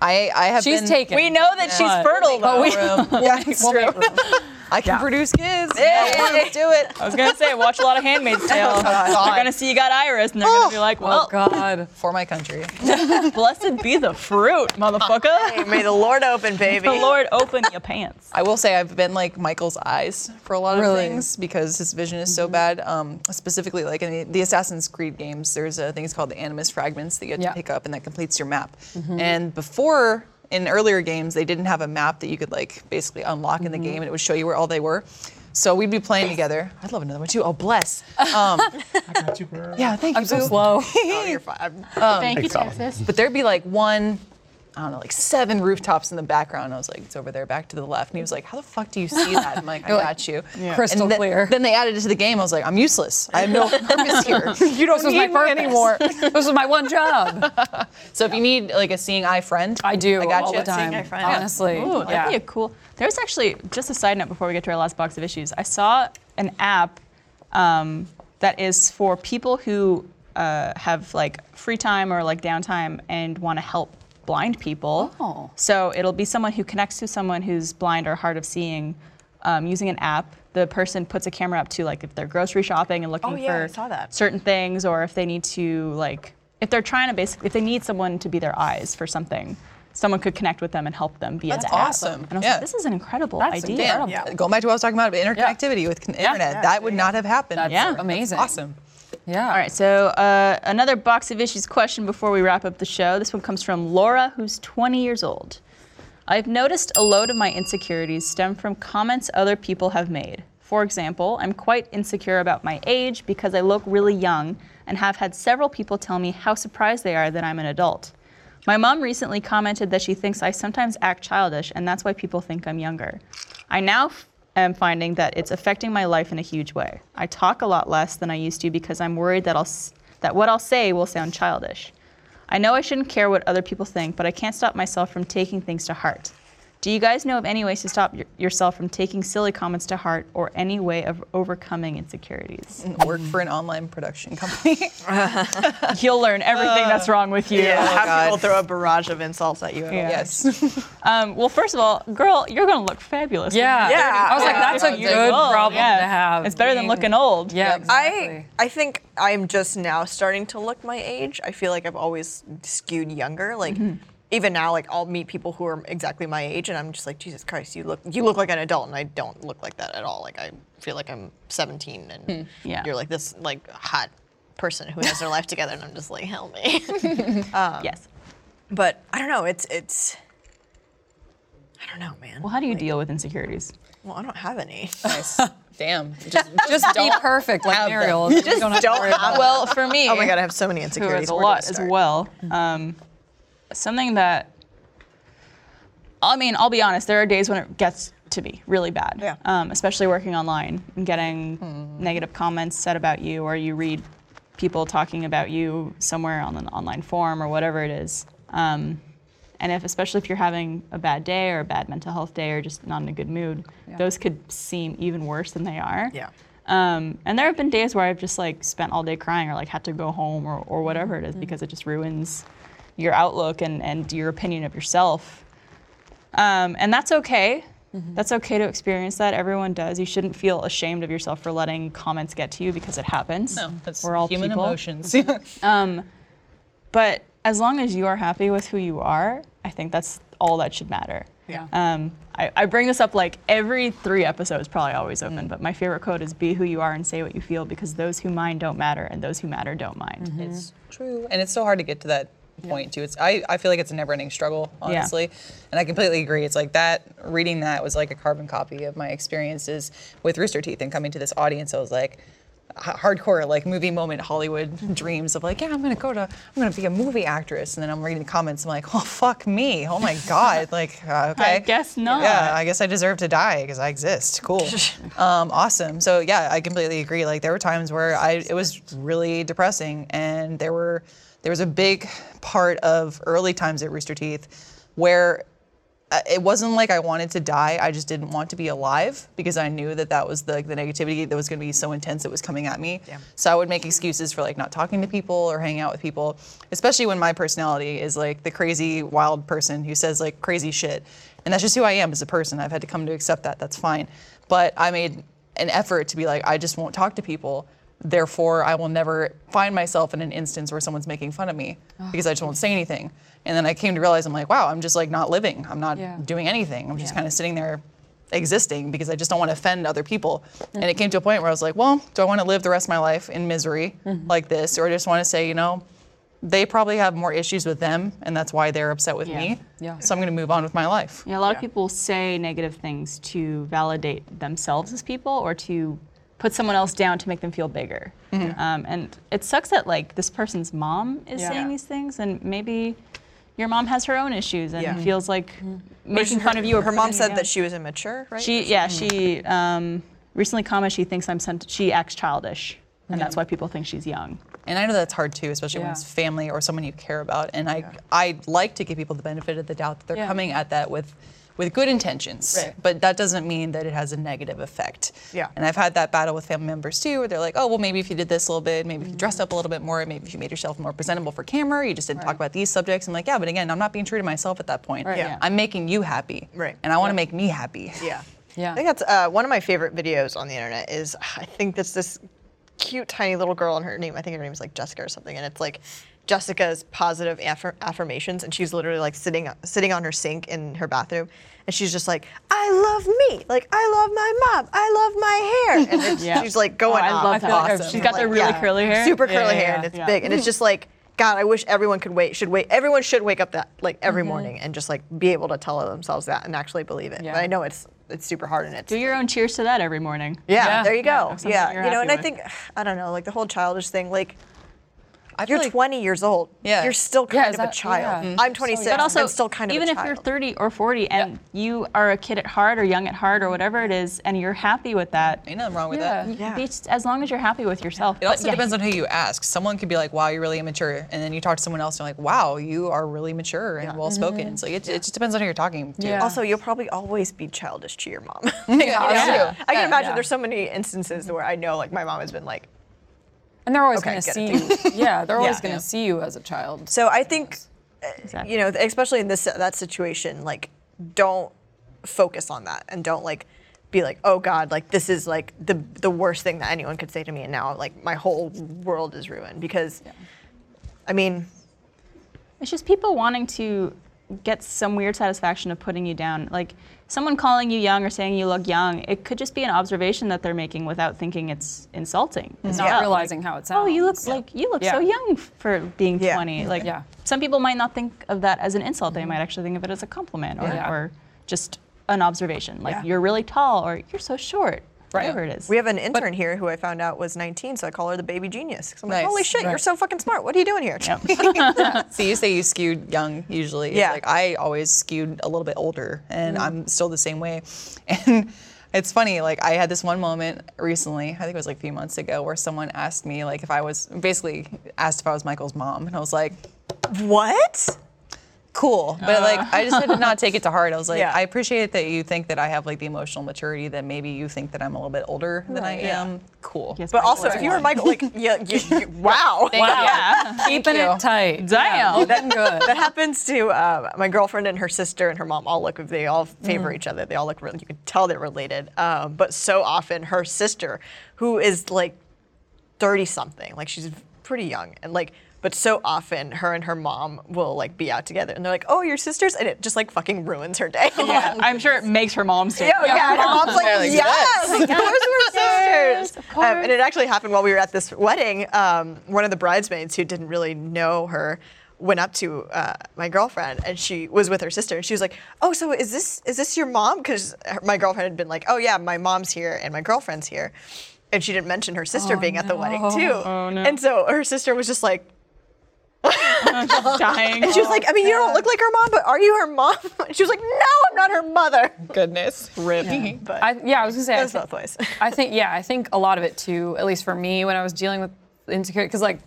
I have she's been... She's taken. We know that she's fertile, though. I can produce kids. Hey. Yeah, let's do it. I was going to say, watch a lot of Handmaid's Tale. They're going to see you got iris, and they're going to be like, well. Oh, God. For my country. Blessed be the fruit, motherfucker. Hey, may the Lord open, baby. May the Lord open your pants. I will say I've been like Michael's eyes for a lot of things because his vision is so bad. Specifically, like in the Assassin's Creed games, there's things called the Animus fragments that you have to pick up, and that completes your map. And before... In earlier games, they didn't have a map that you could like basically unlock in the game, and it would show you where all they were. So we'd be playing together. I'd love another one too. Oh, bless. I got you, girl. Yeah, thank you. I'm so slow. Oh, you're fine. Thank you, Texas. But there'd be like one, I don't know, like 7 rooftops in the background. And I was like, it's over there, back to the left. And he was like, how the fuck do you see that? I'm like, I got you. Yeah. Crystal clear. Then they added it to the game. I was like, I'm useless. I have no purpose here. You don't need me anymore. This was my one job. So if you need like a seeing eye friend, I do. I got all you. The time. Seeing eye friend. Honestly. Ooh, that'd be a cool. There's actually, just a side note before we get to our last box of issues, I saw an app that is for people who have like free time or like downtime and want to help blind people. Oh. So it'll be someone who connects to someone who's blind or hard of seeing using an app. The person puts a camera up to like if they're grocery shopping and looking for certain things, or if they need to like, if they're trying to basically, if they need someone to be their eyes for something, someone could connect with them and help them via the app. That's awesome. And I was like, this is an incredible idea. Incredible. Yeah. Going back to what I was talking about interconnectivity with internet, that would not have happened. That's amazing. That's awesome. Yeah. All right, so another box of issues question before we wrap up the show. This one comes from Laura, who's 20 years old. I've noticed a load of my insecurities stem from comments other people have made. For example, I'm quite insecure about my age because I look really young and have had several people tell me how surprised they are that I'm an adult. My mom recently commented that she thinks I sometimes act childish, and that's why people think I'm younger. I now am finding that it's affecting my life in a huge way. I talk a lot less than I used to because I'm worried that what I'll say will sound childish. I know I shouldn't care what other people think, but I can't stop myself from taking things to heart. Do you guys know of any ways to stop yourself from taking silly comments to heart, or any way of overcoming insecurities? Work for an online production company. You'll learn everything that's wrong with you. Yeah, people throw a barrage of insults at you. Yes. Well, first of all, girl, you're going to look fabulous. Yeah. I was like, that's a good problem to have. It's better than looking old. Yeah, exactly. I think I'm just now starting to look my age. I feel like I've always skewed younger. Like. Even now, like, I'll meet people who are exactly my age, and I'm just like, Jesus Christ, you look like an adult, and I don't look like that at all. Like, I feel like I'm 17, and you're like this, like, hot person who has their life together, and I'm just like, help me. Yes. But I don't know, it's, I don't know, man. Well, how do you deal with insecurities? Well, I don't have any. Nice. Damn. Just be perfect like Mariel. Just don't have Well, for me. Oh my God, I have so many insecurities. There's a lot as well. Something that, I mean, I'll be honest, there are days when it gets to be really bad, especially working online and getting negative comments said about you, or you read people talking about you somewhere on an online forum or whatever it is. And especially if you're having a bad day or a bad mental health day or just not in a good mood, those could seem even worse than they are. Yeah. And there have been days where I've just like spent all day crying or like had to go home or whatever it is, because it just ruins your outlook and your opinion of yourself. And that's okay. Mm-hmm. That's okay to experience that. Everyone does. You shouldn't feel ashamed of yourself for letting comments get to you, because it happens. No, that's we're all human people. Emotions. But as long as you are happy with who you are, I think that's all that should matter. Yeah. I bring this up like every 3 episodes, probably Always Open, but my favorite quote is be who you are and say what you feel, because those who mind don't matter and those who matter don't mind. Mm-hmm. It's true. And it's so hard to get to that point too. It's I feel like it's a never-ending struggle, honestly. Yeah. And I completely agree. It's like that reading that was like a carbon copy of my experiences with Roosterteeth and coming to this audience. I was like hardcore like movie moment Hollywood dreams of like, yeah, I'm gonna be a movie actress, and then I'm reading the comments, I'm like, oh fuck me, oh my god, like okay, I guess not. Yeah, I guess I deserve to die because I exist. Cool. Awesome. So yeah, I completely agree. Like there were times where it was really depressing, and there was a big part of early times at Roosterteeth where it wasn't like I wanted to die, I just didn't want to be alive, because I knew that was the negativity that was going to be so intense that was coming at me. Yeah. So I would make excuses for like not talking to people or hanging out with people, especially when my personality is like the crazy wild person who says like crazy shit. And that's just who I am as a person. I've had to come to accept that. That's fine. But I made an effort to be like, I just won't talk to people. Therefore, I will never find myself in an instance where someone's making fun of me, because I just won't say anything. And then I came to realize, I'm like, wow, I'm just like not living. I'm not doing anything. I'm just kind of sitting there existing, because I just don't want to offend other people. Mm-hmm. And it came to a point where I was like, well, do I want to live the rest of my life in misery like this? Or I just want to say, you know, they probably have more issues with them, and that's why they're upset with me. Yeah. So I'm going to move on with my life. Yeah, a lot of people say negative things to validate themselves as people, or to put someone else down to make them feel bigger. Mm-hmm. And it sucks that like this person's mom is saying these things, and maybe your mom has her own issues and feels like making fun of you. Her mom said that she was immature, right? She recently commented she thinks she acts childish, and that's why people think she's young. And I know that's hard too, especially when it's family or someone you care about. And I like to give people the benefit of the doubt that they're coming at that with good intentions, but that doesn't mean that it has a negative effect. Yeah. And I've had that battle with family members too, where they're like, oh, well, maybe if you did this a little bit, maybe if you dressed up a little bit more, maybe if you made yourself more presentable for camera, you just didn't talk about these subjects. I'm like, yeah, but again, I'm not being true to myself at that point. Right. Yeah. I'm making you happy, and I want to make me happy. Yeah, yeah. I think that's one of my favorite videos on the internet is, I think that's this cute, tiny little girl, and her name is like Jessica or something, and it's like, Jessica's positive affirmations, and she's literally like sitting on her sink in her bathroom, and she's just like, I love me, like I love my mom, I love my hair, and then she's like going off. I love that. Awesome. She's got like, the really curly hair, super curly hair, and it's big, and it's just like, God, I wish everyone everyone should wake up that like every morning and just like be able to tell themselves that and actually believe it. Yeah. But I know it's super hard, and do your own cheers to that every morning. Yeah, yeah. There you go. Yeah, you know, and I think I don't know, like the whole childish thing, like. You're like, 20 years old. Yeah. You're still kind of a child. Yeah. I'm 26. But also, I'm still kind of a child. Even if you're 30 or 40 and you are a kid at heart or young at heart or whatever it is, and you're happy with that. Ain't nothing wrong with that. Yeah. As long as you're happy with yourself. It also depends on who you ask. Someone could be like, wow, you're really immature. And then you talk to someone else and you're like, wow, you are really mature and well-spoken. Mm-hmm. So it just depends on who you're talking to. Yeah. Also, you'll probably always be childish to your mom. I can imagine there's so many instances where I know like my mom has been like, and they're always going to see you. Yeah, they're always going to see you as a child. So I think, you know, especially in that situation, like, don't focus on that, and don't like be like, oh God, like this is like the worst thing that anyone could say to me, and now like my whole world is ruined, because, I mean, it's just people wanting to get some weird satisfaction of putting you down, like. Someone calling you young or saying you look young, it could just be an observation that they're making without thinking it's insulting. It's not realizing like, how it sounds. Oh, you look like you look so young for being 20. Like some people might not think of that as an insult. They might actually think of it as a compliment or just an observation. Like you're really tall or you're so short. Right. Whatever it is. We have an intern here who I found out was 19, so I call her the baby genius. I'm like, holy shit, you're so fucking smart. What are you doing here? Yep. So you say you skewed young usually. Yeah. Like I always skewed a little bit older, and I'm still the same way. And it's funny, like I had this one moment recently, I think it was like a few months ago, where someone asked me like if I was, basically asked if I was Michael's mom, and I was like, what? cool, but like I just had to not take it to heart. I was like, yeah. I appreciate that you think that I have like the emotional maturity that maybe you think that I'm a little bit older than I am. Cool. Yes, but also, if you were Michael, like, wow. Yeah. Keeping it tight. Damn. Yeah. That happens to my girlfriend and her sister and her mom all look, they all favor each other. They all look, you can tell they're related. But so often her sister, who is like 30 something, like she's pretty young, and like, but so often her and her mom will like be out together and they're like, oh, your sisters? And it just like fucking ruins her day. Yeah. I'm sure it makes her mom sick. Yeah, her mom's like yes, of course we're sisters. And it actually happened while we were at this wedding. One of the bridesmaids who didn't really know her went up to my girlfriend, and she was with her sister, and she was like, oh, so is this your mom? Because my girlfriend had been like, oh yeah, my mom's here and my girlfriend's here. And she didn't mention her sister being at the wedding too. Oh, no. And so her sister was just like, just dying. And she was like, I mean, you don't look like her mom, but are you her mom? And she was like, no, I'm not her mother. Goodness. Rip. Yeah. But I was going to say, that's both ways. I think a lot of it too, at least for me, when I was dealing with insecurity, because like,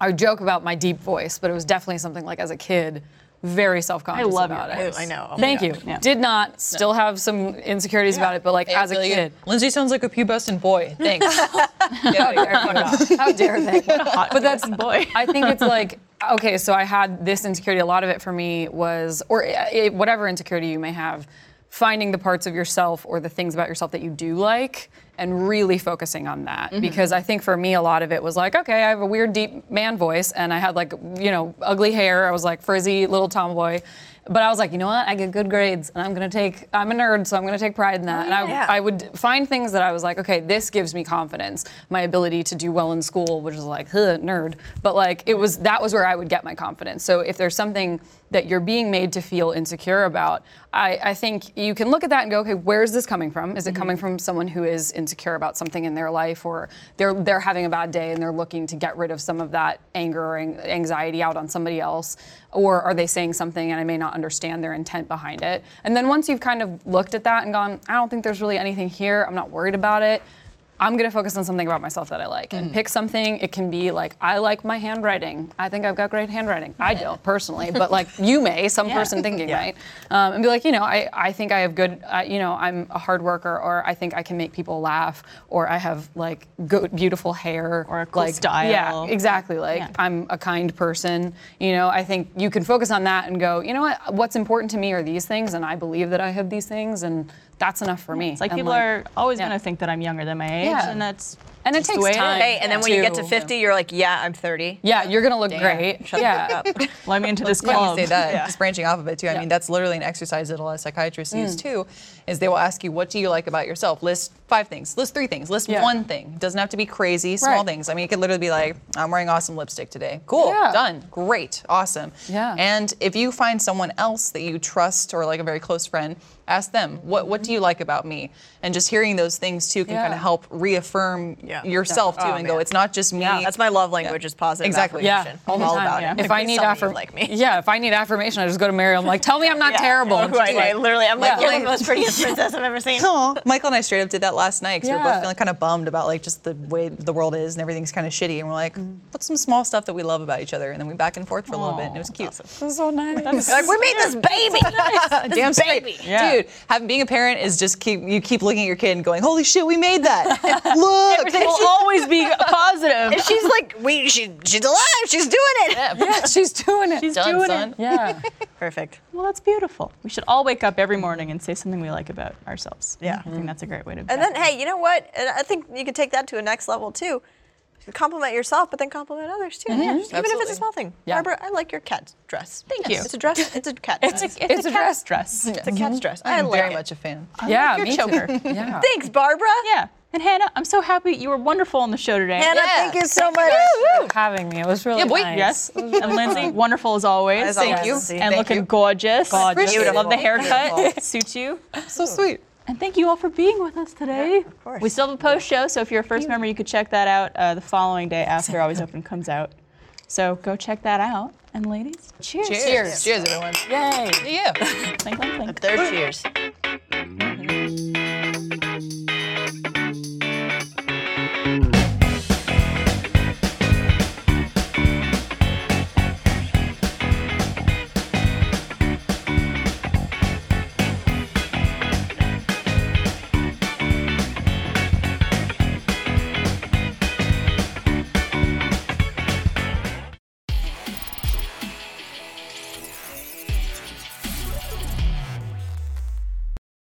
I would joke about my deep voice, but it was definitely something like as a kid, very self-conscious about it. I know. Oh thank you. Yeah. Did not. Still have some insecurities about it, but like as a kid. Lindsay sounds like a pubescent boy. Thanks. How dare they? But that's boy. I think it's like, okay, so I had this insecurity. A lot of it for me was, or whatever insecurity you may have, finding the parts of yourself or the things about yourself that you do like and really focusing on that. Mm-hmm. Because I think for me, a lot of it was like, okay, I have a weird deep man voice and I had like, you know, ugly hair. I was like frizzy little tomboy. But I was like, you know what? I get good grades and I'm a nerd, so I'm going to take pride in that. And I would find things that I was like, okay, this gives me confidence. My ability to do well in school, which is like, nerd. But like, that was where I would get my confidence. So if there's something that you're being made to feel insecure about, I think you can look at that and go, okay, where is this coming from? Is it coming from someone who is insecure about something in their life, or they're having a bad day and they're looking to get rid of some of that anger or anxiety out on somebody else? Or are they saying something and I may not understand their intent behind it? And then once you've kind of looked at that and gone, I don't think there's really anything here, I'm not worried about it, I'm gonna focus on something about myself that I like and pick something. It can be like, I like my handwriting. I think I've got great handwriting. I don't personally, but like you may, person thinking, right? And be like, you know, I think I have good, you know, I'm a hard worker, or I think I can make people laugh, or I have like good, beautiful hair. Or a cool style. Yeah, exactly. Like I'm a kind person. You know, I think you can focus on that and go, you know what, what's important to me are these things, and I believe that I have these things, and that's enough for me. It's like and people are always going to think that I'm younger than my age, and that's and it takes time. And then when you get to 50, you're like, I'm 30. Yeah, you're going to look great. Shut up. Let me into this club. Say that. Just branching off of it, too. I mean, that's literally an exercise that a lot of psychiatrists use, too, is they will ask you, what do you like about yourself? List 5 things. List 3 things. List 1 thing. It doesn't have to be crazy, small things. I mean, it could literally be like, I'm wearing awesome lipstick today. Cool. Yeah. Done. Great. Awesome. Yeah. And if you find someone else that you trust or like a very close friend, ask them, what do you like about me? And just hearing those things, too, can kind of help reaffirm yourself, too, and go, it's not just me. Yeah, that's my love language is positive affirmation. Yeah. All about it. If I need affirmation, like me. Yeah, if I need affirmation, I just go to Mariel. I'm like, tell me I'm not terrible. You know I literally, I'm like, you're the most prettiest princess I've ever seen. Aww. Michael and I straight up did that last night, because we were both feeling kind of bummed about, like, just the way the world is and everything's kind of shitty. And we're like, what's some small stuff that we love about each other? And then we back and forth for a little bit, and it was cute. Awesome. It was so nice. Like, we made this baby. Damn baby. Dude, being a parent is just you keep looking at your kid and going, holy shit, we made that. Look. Everything will always be positive. And she's like, she's alive. She's doing it. Yeah, she's doing it. She's done, doing son. It. Yeah. Perfect. Well, that's beautiful. We should all wake up every morning and say something we like about ourselves. Yeah. I think that's a great way to do it. And then, hey, you know what? And I think you can take that to a next level, too. Compliment yourself, but then compliment others too. Mm-hmm. Yeah, even if it's a small thing. Yeah. Barbara, I like your cat's dress. Thank you. It's a dress. It's a cat. It's a cat's dress. It's a cat's dress. I'm very much a fan. Yeah, like your choker. Yeah. Thanks, Barbara. Yeah. And Hannah, I'm so happy. You were wonderful on the show today. Hannah, thank you so much for having me. It was really nice. Yes. Really and Lindsay, wonderful as always. Thank you. And looking gorgeous. Gorgeous. Beautiful. Love the haircut. Suits you. So sweet. And thank you all for being with us today. Yeah, of course. We still have a post show, so if you're a first member, you could check that out the following day after Always Open comes out. So go check that out. And ladies, cheers. Cheers, everyone. Yay. Yeah. Clink, clink, clink. A third cheers.